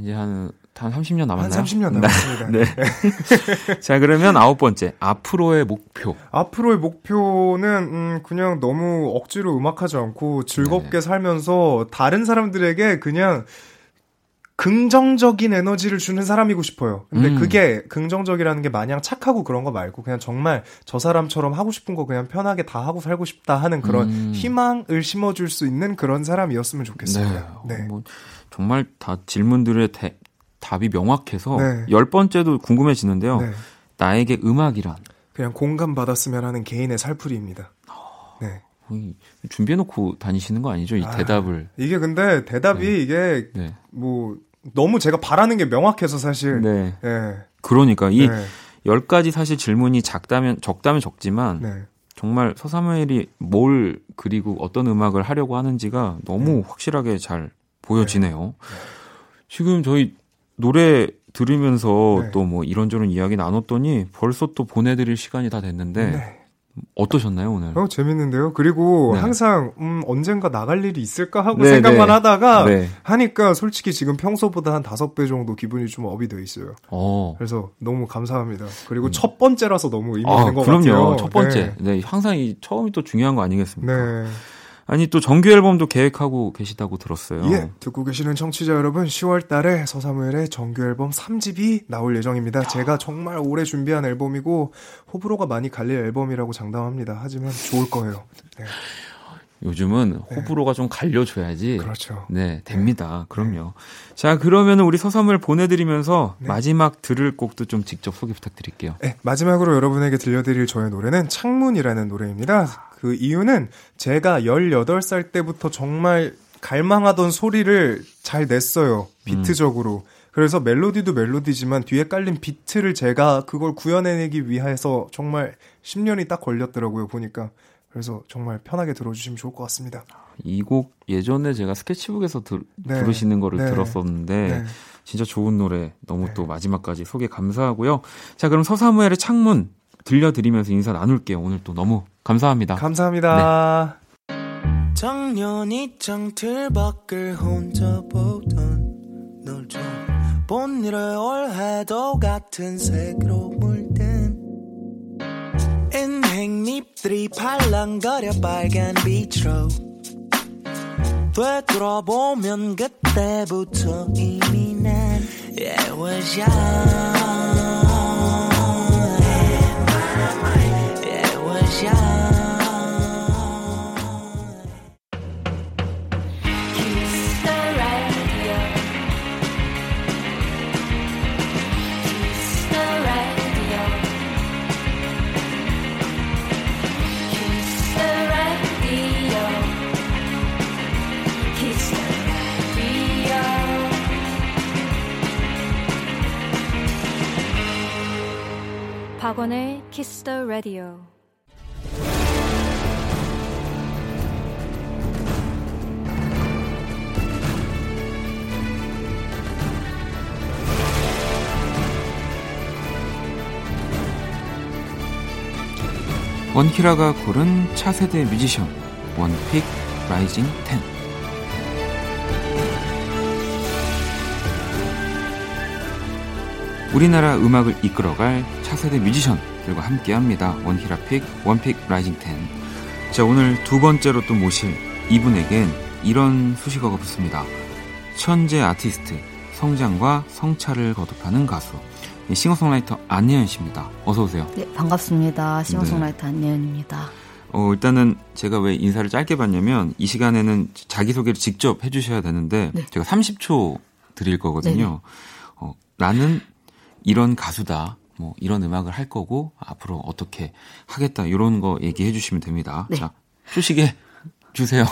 이제 한 30년 남았나요? 한 30년 남았습니다. 네. 네. 자, 그러면 9번째. 앞으로의 목표. 앞으로의 목표는, 그냥 너무 억지로 음악하지 않고 즐겁게 네. 살면서 다른 사람들에게 그냥 긍정적인 에너지를 주는 사람이고 싶어요. 근데 그게 긍정적이라는 게 마냥 착하고 그런 거 말고 그냥 정말 저 사람처럼 하고 싶은 거 그냥 편하게 다 하고 살고 싶다 하는 그런 희망을 심어줄 수 있는 그런 사람이었으면 좋겠습니다. 네. 네. 뭐 정말 다 질문들의 답이 명확해서 네. 10번째도 궁금해지는데요. 네. 나에게 음악이란? 그냥 공감받았으면 하는 개인의 살풀이입니다. 네. 준비해놓고 다니시는 거 아니죠? 이 대답을. 이게 근데 대답이 네. 이게 네. 뭐 너무 제가 바라는 게 명확해서 사실. 네. 네. 그러니까 이 10가지 네. 사실 질문이 적다면 적지만 네. 정말 서사무엘이 뭘 그리고 어떤 음악을 하려고 하는지가 너무 네. 확실하게 잘 보여지네요. 네. 지금 저희 노래 들으면서 네. 또 뭐 이런저런 이야기 나눴더니 벌써 또 보내드릴 시간이 다 됐는데 네. 어떠셨나요 오늘? 재밌는데요. 그리고 네. 항상 언젠가 나갈 일이 있을까 하고 네, 생각만 네. 하다가 네. 하니까 솔직히 지금 평소보다 한 5배 정도 기분이 좀 업이 돼 있어요. 그래서 너무 감사합니다. 그리고 첫 번째라서 너무 의미 있는 것 같아요. 그럼요. 첫 번째. 네. 네, 항상 이 처음이 또 중요한 거 아니겠습니까? 네. 아니 또 정규 앨범도 계획하고 계시다고 들었어요. 예, 듣고 계시는 청취자 여러분 10월 달에 서사무엘의 정규 앨범 3집이 나올 예정입니다. 제가 정말 오래 준비한 앨범이고 호불호가 많이 갈릴 앨범이라고 장담합니다. 하지만 좋을 거예요. 네. 요즘은 호불호가 네. 좀 갈려줘야지 그렇죠. 네, 됩니다. 네. 그럼요. 자, 그러면 우리 서사무엘 보내드리면서 네. 마지막 들을 곡도 좀 직접 소개 부탁드릴게요. 네, 마지막으로 여러분에게 들려드릴 저의 노래는 창문이라는 노래입니다. 그 이유는 제가 18살 때부터 정말 갈망하던 소리를 잘 냈어요. 비트적으로. 그래서 멜로디도 멜로디지만 뒤에 깔린 비트를 제가 그걸 구현해내기 위해서 정말 10년이 딱 걸렸더라고요. 보니까. 그래서 정말 편하게 들어주시면 좋을 것 같습니다. 이 곡 예전에 제가 스케치북에서 네. 부르시는 거를 네. 들었었는데 네. 진짜 좋은 노래 너무 네. 또 마지막까지 소개 감사하고요. 자, 그럼 서사무엘의 창문 들려드리면서 인사 나눌게요. 오늘 또 너무 감사합니다. 감사합니다. 네. 작년이 창틀 밖을 혼자 보던 널 좀 본 일을 올해도 같은 색으로 물든 인행잎들이 팔랑거려 빨간 빛으로 되돌아보면 그때부터 이미 난 It was young 박원의 Kiss the Radio. 원키라가 고른 차세대 뮤지션 원픽 라이징 10. 우리나라 음악을 이끌어갈 차세대 뮤지션들과 함께합니다. 원키라픽, 원픽 라이징 10. 자, 오늘 두 번째로 또 모실 이분에겐 이런 수식어가 붙습니다. 천재 아티스트, 성장과 성찰을 거듭하는 가수, 싱어송라이터 안예은 씨입니다. 어서 오세요. 네, 반갑습니다. 싱어송라이터 네. 안예은입니다. 일단은 제가 왜 인사를 짧게 받냐면 이 시간에는 자기소개를 직접 해주셔야 되는데 네. 제가 30초 드릴 거거든요. 나는 이런 가수다, 뭐 이런 음악을 할 거고 앞으로 어떻게 하겠다 이런 거 얘기해 주시면 됩니다. 네. 자, 소식해 주세요.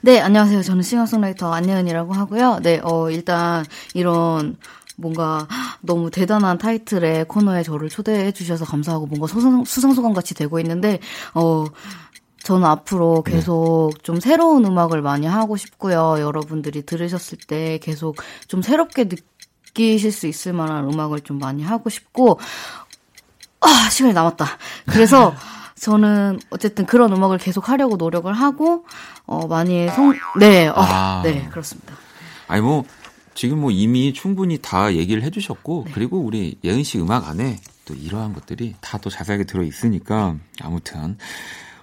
네, 안녕하세요. 저는 싱어송라이터 안예은이라고 하고요. 네, 일단 이런 뭔가 너무 대단한 타이틀의 코너에 저를 초대해 주셔서 감사하고 뭔가 수상소감같이 되고 있는데 저는 앞으로 계속 좀 새로운 음악을 많이 하고 싶고요. 여러분들이 들으셨을 때 계속 좀 새롭게 느끼실 수 있을 만한 음악을 좀 많이 하고 싶고 시간이 남았다. 그래서 저는 어쨌든 그런 음악을 계속 하려고 노력을 하고 많이 네, 그렇습니다. 아니 뭐 지금 뭐 이미 충분히 다 얘기를 해주셨고 네. 그리고 우리 예은 씨 음악 안에 또 이러한 것들이 다 또 자세하게 들어 있으니까 아무튼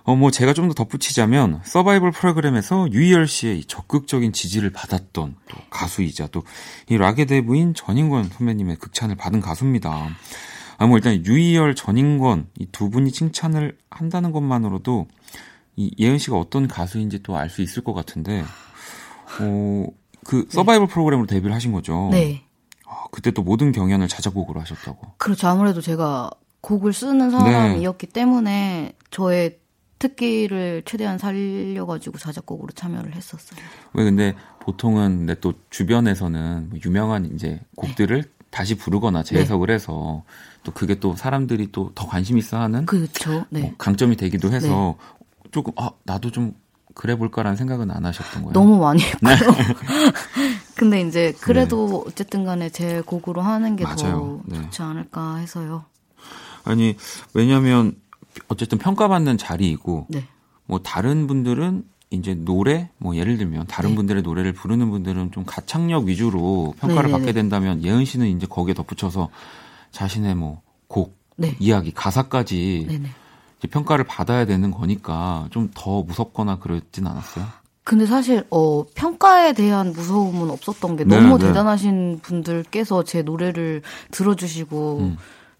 뭐 제가 좀 더 덧붙이자면 서바이벌 프로그램에서 유희열 씨의 적극적인 지지를 받았던 또 가수이자 또 이 락의 대부인 전인권 선배님의 극찬을 받은 가수입니다. 뭐 일단 유희열, 전인권 이 두 분이 칭찬을 한다는 것만으로도 이 예은 씨가 어떤 가수인지 또 알 수 있을 것 같은데 그 서바이벌 네. 프로그램으로 데뷔를 하신 거죠. 네. 그때 또 모든 경연을 자작곡으로 하셨다고. 그렇죠. 아무래도 제가 곡을 쓰는 사람이었기 네. 때문에 저의 특기를 최대한 살려가지고 자작곡으로 참여를 했었어요. 왜 근데 보통은 근데 또 주변에서는 뭐 유명한 이제 곡들을 네. 다시 부르거나 재해석을 네. 해서 또 그게 또 사람들이 또 더 관심 있어하는 그렇죠. 네. 강점이 되기도 해서 네. 조금 나도 좀 그래 볼까라는 생각은 안 하셨던 거예요? 너무 많이 했고요. 근데 이제 그래도 네. 어쨌든 간에 제 곡으로 하는 게 더 네. 좋지 않을까 해서요. 아니 왜냐하면 어쨌든 평가받는 자리이고 네. 뭐 다른 분들은 이제 노래 뭐 예를 들면 다른 네. 분들의 노래를 부르는 분들은 좀 가창력 위주로 평가를 네네네. 받게 된다면 예은 씨는 이제 거기에 덧붙여서 자신의 뭐 곡, 네. 이야기, 가사까지 네네. 평가를 받아야 되는 거니까 좀 더 무섭거나 그랬진 않았어요? 근데 사실 평가에 대한 무서움은 없었던 게 너무 네, 네. 대단하신 분들께서 제 노래를 들어주시고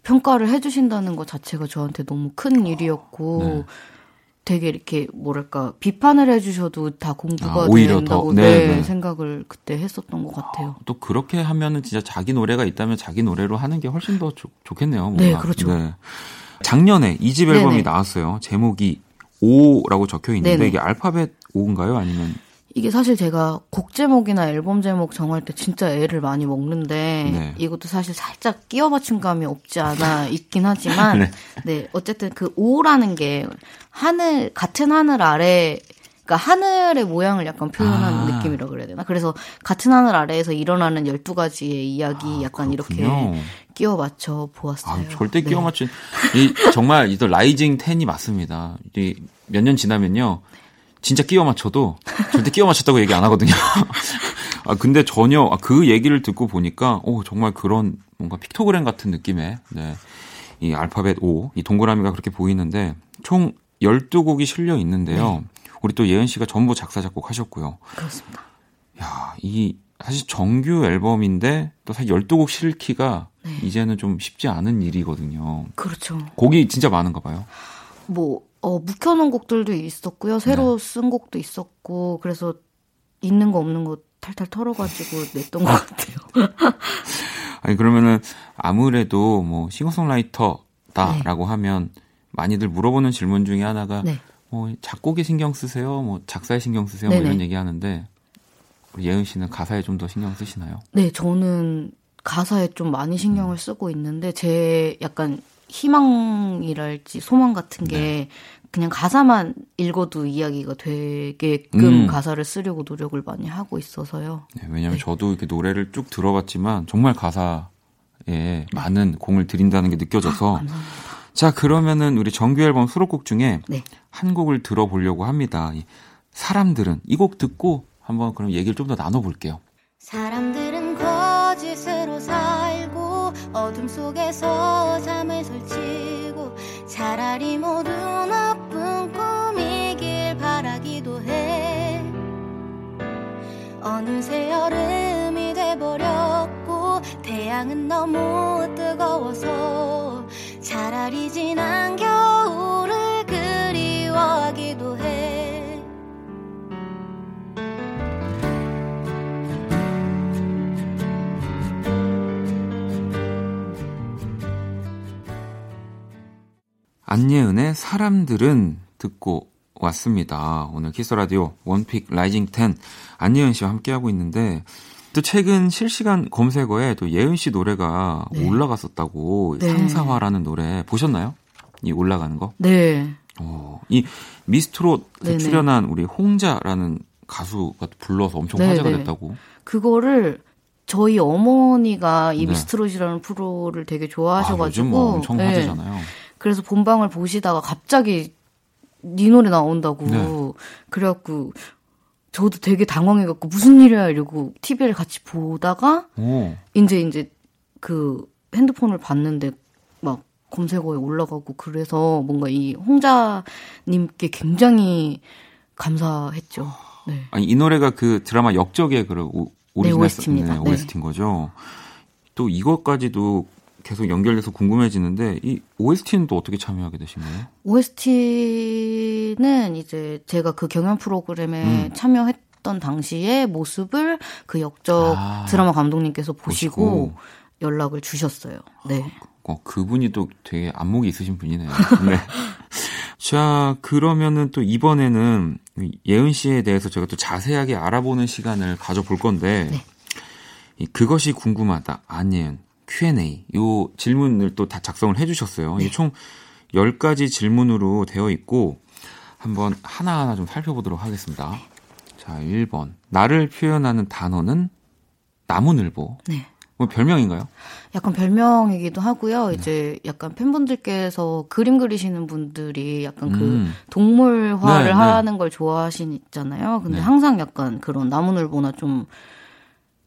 평가를 해주신다는 것 자체가 저한테 너무 큰 일이었고 네. 되게 이렇게 뭐랄까 비판을 해주셔도 다 공부가 된다고 네, 생각을 그때 했었던 것 같아요. 또 그렇게 하면은 진짜 자기 노래가 있다면 자기 노래로 하는 게 훨씬 더 좋겠네요. 뭔가. 네, 그렇죠. 네. 작년에 2집 앨범이 네네. 나왔어요. 제목이 O라고 적혀 있는데 네네. 이게 알파벳 O인가요? 아니면 이게 사실 제가 곡 제목이나 앨범 제목 정할 때 진짜 애를 많이 먹는데 네. 이것도 사실 살짝 끼워 맞춘 감이 없지 않아 있긴 하지만 네. 네 어쨌든 그 O라는 게 하늘 같은 하늘 아래 그러니까 하늘의 모양을 약간 표현하는 느낌이라고 그래야 되나? 그래서 같은 하늘 아래에서 일어나는 12가지의 이야기 약간 그렇군요. 이렇게 끼워 맞춰 보았어요. 절대 끼워 네. 맞춘 정말 이 라이징 10이 맞습니다. 몇 년 지나면요. 진짜 끼워 맞춰도 절대 끼워 맞췄다고 얘기 안 하거든요. 근데 전혀 그 얘기를 듣고 보니까 정말 그런 뭔가 픽토그램 같은 느낌의 네, 이 알파벳 O, 이 동그라미가 그렇게 보이는데 총 12곡이 실려 있는데요. 네. 우리 또 예은 씨가 전부 작사 작곡 하셨고요. 그렇습니다. 야, 이 사실 정규 앨범인데 또 사실 12곡 실기가 네. 이제는 좀 쉽지 않은 일이거든요. 그렇죠. 곡이 진짜 많은가 봐요. 묵혀놓은 곡들도 있었고요. 새로 네. 쓴 곡도 있었고 그래서 있는 거 없는 거 탈탈 털어가지고 냈던 것 같아요. 아니 그러면은 아무래도 뭐 싱어송라이터다라고 네. 하면 많이들 물어보는 질문 중에 하나가 네. 작곡에 신경 쓰세요? 뭐 작사에 신경 쓰세요? 뭐 이런 얘기 하는데 우리 예은 씨는 가사에 좀 더 신경 쓰시나요? 네, 저는 가사에 좀 많이 신경을 쓰고 있는데 제 약간 희망이랄지 소망 같은 게 네. 그냥 가사만 읽어도 이야기가 되게끔 가사를 쓰려고 노력을 많이 하고 있어서요. 네, 왜냐하면 네. 저도 이렇게 노래를 쭉 들어봤지만 정말 가사에 많은 공을 들인다는 게 느껴져서. 감사합니다. 자, 그러면은 우리 정규 앨범 수록곡 중에 네. 한 곡을 들어보려고 합니다. 사람들은 이 곡 듣고 한번 그럼 얘기를 좀 더 나눠볼게요. 사람들은 거짓으로 살고 어둠 속에서 잠을 설치고 차라리 모두 나쁜 꿈이길 바라기도 해. 어느새 여름이 돼버렸고 태양은 너무 뜨거워서 차라리 지난 겨울을 그리워하기도 해. 안예은의 사람들은 듣고 왔습니다. 오늘 키스라디오 원픽 라이징 10 안예은 씨와 함께하고 있는데 또 최근 실시간 검색어에 또 예은 씨 노래가 네. 올라갔었다고 네. 상사화라는 노래 보셨나요? 이 올라가는 거? 네. 이 미스트롯 출연한 우리 홍자라는 가수가 불러서 엄청 네네. 화제가 됐다고. 그거를 저희 어머니가 이 미스트롯이라는 프로를 되게 좋아하셔가지고. 요즘 뭐 엄청 화제잖아요. 네. 그래서 본방을 보시다가 갑자기 네 노래 나온다고. 네. 그래갖고 저도 되게 당황해갖고 무슨 일이야 이러고 TV를 같이 보다가 이제 그 핸드폰을 봤는데 막 검색어에 올라가고 그래서 뭔가 이 홍자님께 굉장히 감사했죠. 네. 아니, 이 노래가 그 드라마 역적의 그 오리지널 OST입니다. 네, OST인 거죠. 또 이것까지도 계속 연결돼서 궁금해지는데 이 OST는 또 어떻게 참여하게 되신 거예요? OST는 이제 제가 그 경연 프로그램에 참여했던 당시의 모습을 그 역적 드라마 감독님께서 보시고 연락을 주셨어요. 네. 그분이 또 되게 안목이 있으신 분이네요. 네. 자, 그러면은 또 이번에는 예은 씨에 대해서 제가 또 자세하게 알아보는 시간을 가져볼 건데 네. 그것이 궁금하다 안예은 Q&A 요 질문을 또 다 작성을 해주셨어요. 네. 총 10가지 질문으로 되어 있고 한번 하나하나 좀 살펴보도록 하겠습니다. 자, 1번 나를 표현하는 단어는 나무늘보. 네. 뭐 별명인가요? 약간 별명이기도 하고요. 네. 이제 약간 팬분들께서 그림 그리시는 분들이 약간 그 동물화를 하는 걸 좋아하시잖아요. 근데 항상 약간 그런 나무늘보나 좀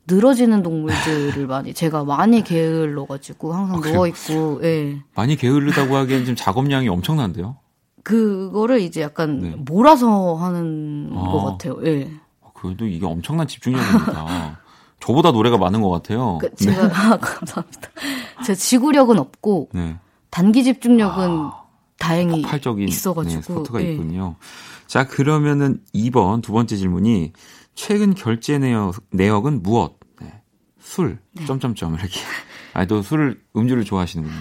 늘어지는 동물들을 제가 많이 게을러가지고 항상 누워있고. 예. 많이 게으르다고 하기엔 지금 작업량이 엄청난데요? 그거를 이제 약간 몰아서 하는 것 같아요. 예. 그래도 이게 엄청난 집중력입니다. 저보다 노래가 많은 것 같아요. 제가 감사합니다. 제 지구력은 없고 단기 집중력은 다행히 있어가지고 스포트가 있군요. 자, 그러면은 2번 두 번째 질문이 최근 결제 내역은 무엇? 네. 술. 점점점 이렇게. 아니, 또 술을 음주를 좋아하시는군요.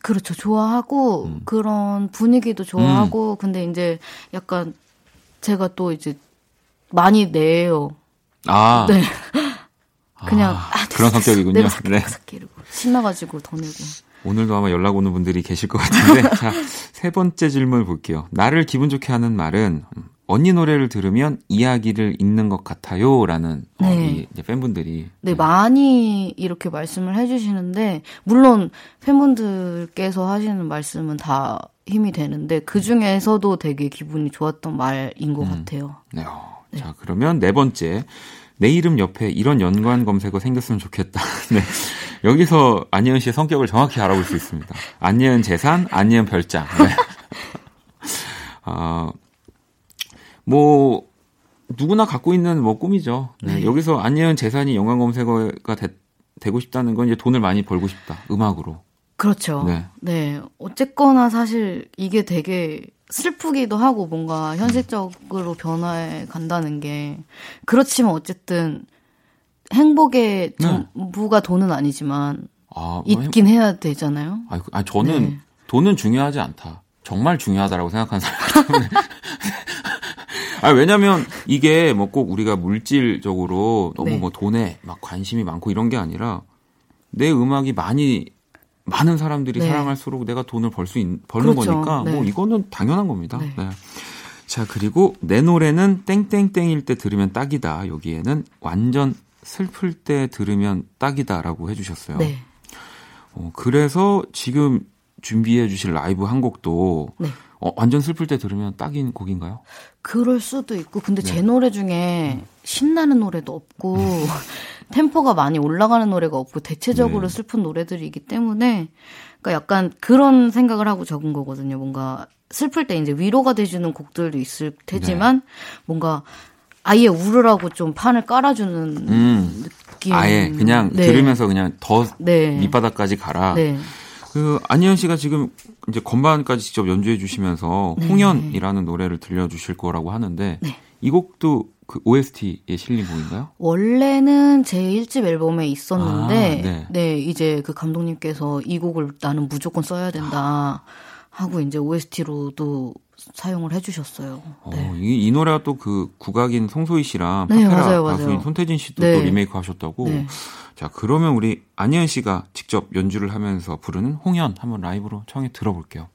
그렇죠, 좋아하고 그런 분위기도 좋아하고 근데 이제 약간 제가 또 이제 많이 내요. 아. 네. 그냥 그런 성격이군요. 내가 살게 이러고 신나가지고 더 내고. 오늘도 아마 연락 오는 분들이 계실 것 같은데. 자, 세 번째 질문 볼게요. 나를 기분 좋게 하는 말은 언니 노래를 들으면 이야기를 읽는 것 같아요라는 이제 팬분들이 많이 이렇게 말씀을 해주시는데 물론 팬분들께서 하시는 말씀은 다 힘이 되는데 그 중에서도 되게 기분이 좋았던 말인 것 같아요. 네. 자, 그러면 네 번째. 내 이름 옆에 이런 연관 검색어 생겼으면 좋겠다. 네. 여기서 안예은 씨의 성격을 정확히 알아볼 수 있습니다. 안예은 재산, 안예은 별장. 네. 뭐 누구나 갖고 있는 뭐 꿈이죠. 네. 여기서 안예은 재산이 연관 검색어가 되고 싶다는 건 이제 돈을 많이 벌고 싶다. 음악으로. 그렇죠. 네. 어쨌거나 사실 이게 되게 슬프기도 하고 뭔가 현실적으로 변화해 간다는 게 그렇지만 어쨌든 행복의 전부가 돈은 아니지만 있긴 해야 되잖아요. 아니 저는 돈은 중요하지 않다. 정말 중요하다라고 생각하는 사람 때문에. 왜냐면 이게 뭐 꼭 우리가 물질적으로 너무 뭐 돈에 막 관심이 많고 이런 게 아니라 내 음악이 많은 사람들이 사랑할수록 내가 돈을 벌는 그렇죠. 거니까 뭐 이거는 당연한 겁니다. 네. 자, 그리고 내 노래는 땡땡땡일 때 들으면 딱이다. 여기에는 완전 슬플 때 들으면 딱이다라고 해주셨어요. 네. 그래서 지금 준비해 주실 라이브 한 곡도 완전 슬플 때 들으면 딱인 곡인가요? 그럴 수도 있고 근데 제 노래 중에 신나는 노래도 없고 템포가 많이 올라가는 노래가 없고 대체적으로 슬픈 노래들이기 때문에 그러니까 약간 그런 생각을 하고 적은 거거든요. 뭔가 슬플 때 이제 위로가 돼주는 곡들도 있을 테지만 뭔가 아예 울으라고 좀 판을 깔아주는 느낌. 아예 그냥 들으면서 그냥 더 밑바닥까지 가라. 네. 그 안예은 씨가 지금 이제 건반까지 직접 연주해 주시면서 홍연이라는 노래를 들려주실 거라고 하는데 이 곡도 그 OST에 실린 곡인가요? 원래는 제 1집 앨범에 있었는데 이제 그 감독님께서 이 곡을 나는 무조건 써야 된다 하고 이제 OST로도 사용을 해주셨어요. 네. 이 노래가 또 그 국악인 송소희 씨랑 네, 파페라 맞아요, 가수인 맞아요. 손태진 씨도 네. 또 리메이크 하셨다고. 네. 자, 그러면 우리 안예은 씨가 직접 연주를 하면서 부르는 홍연 한번 라이브로 청해 들어볼게요.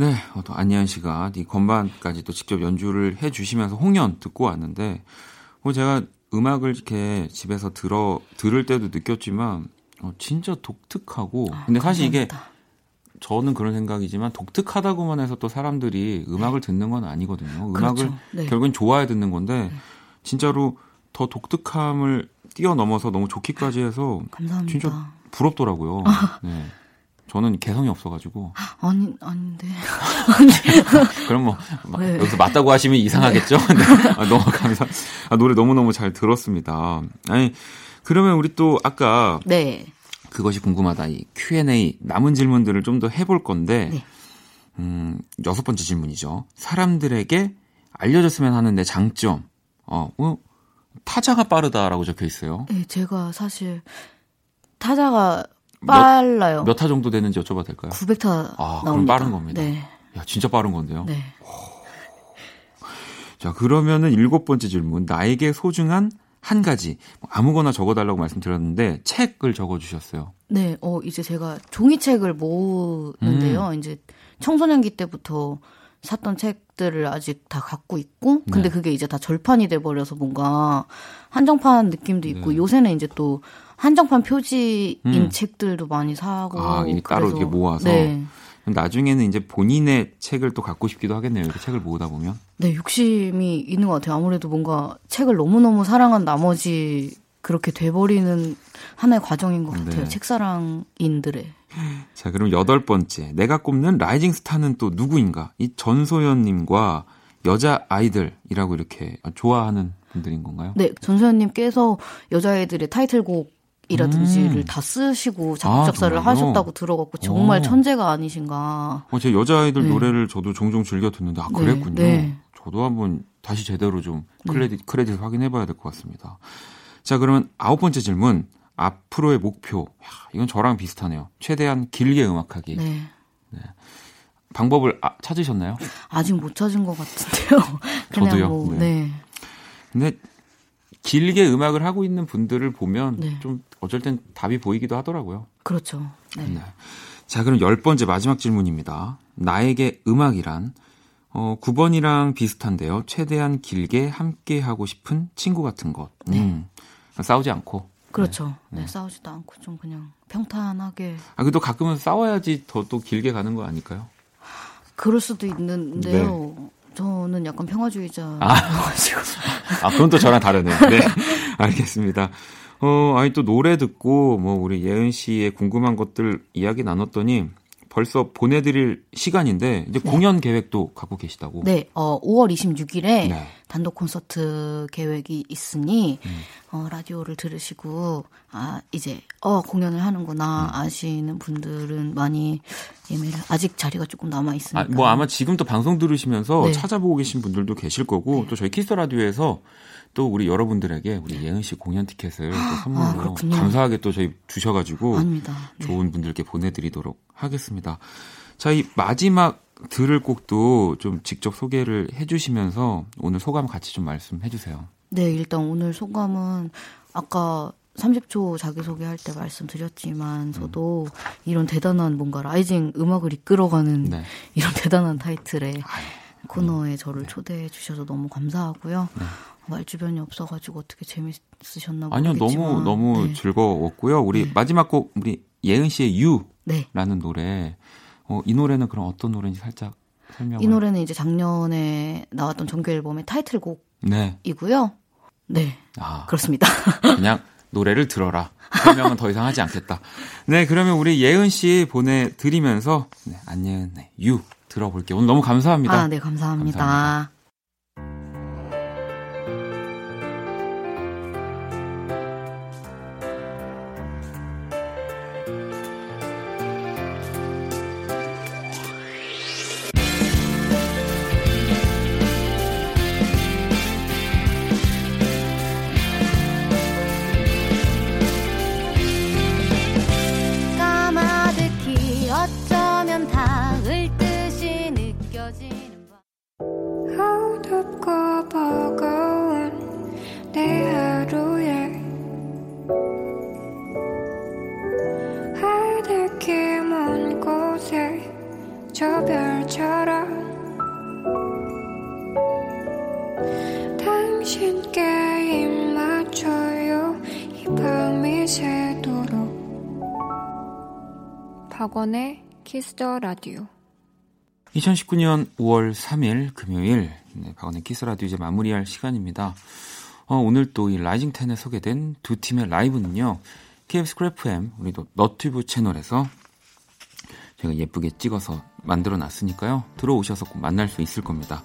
네, 또 안예은 씨가 이 건반까지 또 직접 연주를 해주시면서 홍연 듣고 왔는데, 제가 음악을 이렇게 집에서 들을 때도 느꼈지만 진짜 독특하고, 근데 사실 이게 저는 그런 생각이지만 독특하다고만 해서 또 사람들이 음악을 듣는 건 아니거든요. 음악을 그렇죠. 네. 결국엔 좋아야 듣는 건데 진짜로 더 독특함을 뛰어넘어서 너무 좋기까지 해서 감사합니다. 진짜 부럽더라고요. 네. 저는 개성이 없어가지고. 아니, 아닌데. 그럼 뭐, 네. 여기서 맞다고 하시면 이상하겠죠? 네. 아, 너무 감사합니다. 아, 노래 너무너무 잘 들었습니다. 아니, 그러면 우리 또 아까. 네. 그것이 궁금하다. 이 Q&A, 남은 질문들을 좀 더 해볼 건데. 네. 6번째 질문이죠. 사람들에게 알려줬으면 하는 내 장점. 타자가 빠르다라고 적혀 있어요. 네, 제가 사실 타자가 빨라요. 몇 타 정도 되는지 여쭤봐도 될까요? 900타 나옵니다. 그럼 빠른 겁니다. 네. 야, 진짜 빠른 건데요. 네. 자, 그러면은 7번째 질문. 나에게 소중한 한 가지. 아무거나 적어달라고 말씀드렸는데 책을 적어주셨어요. 네. 이제 제가 종이책을 모으는데요. 이제 청소년기 때부터 샀던 책들을 아직 다 갖고 있고 근데 네. 그게 이제 다 절판이 돼버려서 뭔가 한정판 느낌도 있고 네. 요새는 이제 또 한정판 표지인 책들도 많이 사고 이미 그래서, 따로 이렇게 모아서 네. 나중에는 이제 본인의 책을 또 갖고 싶기도 하겠네요. 이렇게 책을 모으다 보면 네 욕심이 있는 것 같아요. 아무래도 뭔가 책을 너무너무 사랑한 나머지 그렇게 돼버리는 하나의 과정인 것 같아요. 네. 책사랑인들의. 자, 그럼 8번째. 내가 꼽는 라이징 스타는 또 누구인가? 이 전소연님과 여자아이들이라고 이렇게 좋아하는 분들인 건가요? 네, 전소연님께서 여자아이들의 타이틀곡이라든지를 다 쓰시고 작곡 작사를 하셨다고 들어갖고 정말 천재가 아니신가. 제가 여자아이들 네. 노래를 저도 종종 즐겨 듣는데 그랬군요. 네. 저도 한번 다시 제대로 좀 크레딧을 확인해봐야 될 것 같습니다. 자, 그러면 9번째 질문. 앞으로의 목표. 야, 이건 저랑 비슷하네요. 최대한 길게 음악하기. 네. 네. 방법을 찾으셨나요? 아직 못 찾은 것 같은데요. 그냥 저도요. 네. 근데 길게 음악을 하고 있는 분들을 보면 네. 좀 어쩔 땐 답이 보이기도 하더라고요. 그렇죠. 네. 네. 자, 그럼 10번째 마지막 질문입니다. 나에게 음악이란 9번이랑 비슷한데요. 최대한 길게 함께 하고 싶은 친구 같은 것. 네. 싸우지 않고. 그렇죠. 네, 싸우지도 않고 좀 그냥 평탄하게. 그래도 가끔은 싸워야지 더 길게 가는 거 아닐까요? 그럴 수도 있는데요. 네. 저는 약간 평화주의자. 그건 또 저랑 다르네요. 네, 알겠습니다. 또 노래 듣고 우리 예은 씨의 궁금한 것들 이야기 나눴더니 벌써 보내드릴 시간인데 이제 네. 공연 계획도 갖고 계시다고. 네, 5월 26일에 네. 단독 콘서트 계획이 있으니 라디오를 들으시고 이제 공연을 하는구나 아시는 분들은 많이 예매를 아직 자리가 조금 남아 있으니까. 아마 지금 또 방송 들으시면서 네. 찾아보고 계신 분들도 계실 거고 네. 또 저희 키스 라디오에서 또 우리 여러분들에게 우리 예은 씨 공연 티켓을 또 선물로 감사하게 또 저희 주셔가지고 네. 좋은 분들께 보내드리도록 하겠습니다. 자, 이 마지막 들을 곡도 좀 직접 소개를 해주시면서 오늘 소감 같이 좀 말씀해주세요. 네, 일단 오늘 소감은 아까 30초 자기소개할 때 말씀드렸지만서도 이런 대단한 뭔가 라이징 음악을 이끌어가는 네. 이런 대단한 타이틀의 코너에 저를 네. 초대해 주셔서 너무 감사하고요. 네. 말 주변이 없어가지고 어떻게 재밌으셨나 모르겠지만 너무 네. 즐거웠고요. 우리 네. 마지막 곡 우리 예은 씨의 유라는 네. 노래. 이 노래는 그럼 어떤 노래인지 살짝 설명을. 이 노래는 이제 작년에 나왔던 정규 앨범의 타이틀곡이고요. 네. 그렇습니다. 그냥 노래를 들어라. 설명은 더 이상 하지 않겠다. 네, 그러면 우리 예은 씨 보내드리면서 네, 안예은 네, 유 들어볼게요. 오늘 너무 감사합니다. 네, 감사합니다. 감사합니다. 키스 더 라디오. 2019년 5월 3일 금요일, 박원의 키스 라디오 이제 마무리할 시간입니다. 오늘 또 이 라이징 10에 소개된 두 팀의 라이브는요, KBS 크래프엠 우리도 너튜브 채널에서 제가 예쁘게 찍어서 만들어놨으니까요. 들어오셔서 꼭 만날 수 있을 겁니다.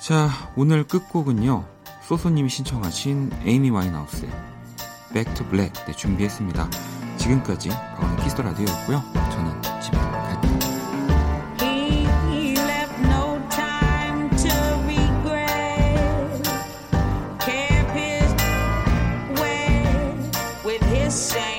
자, 오늘 끝곡은요, 소소님이 신청하신 에이미 와인하우스의 Back to Black 네, 준비했습니다. 지금까지 박원의 키스 더 라디오였고요. 저는 집에 갈게요. Say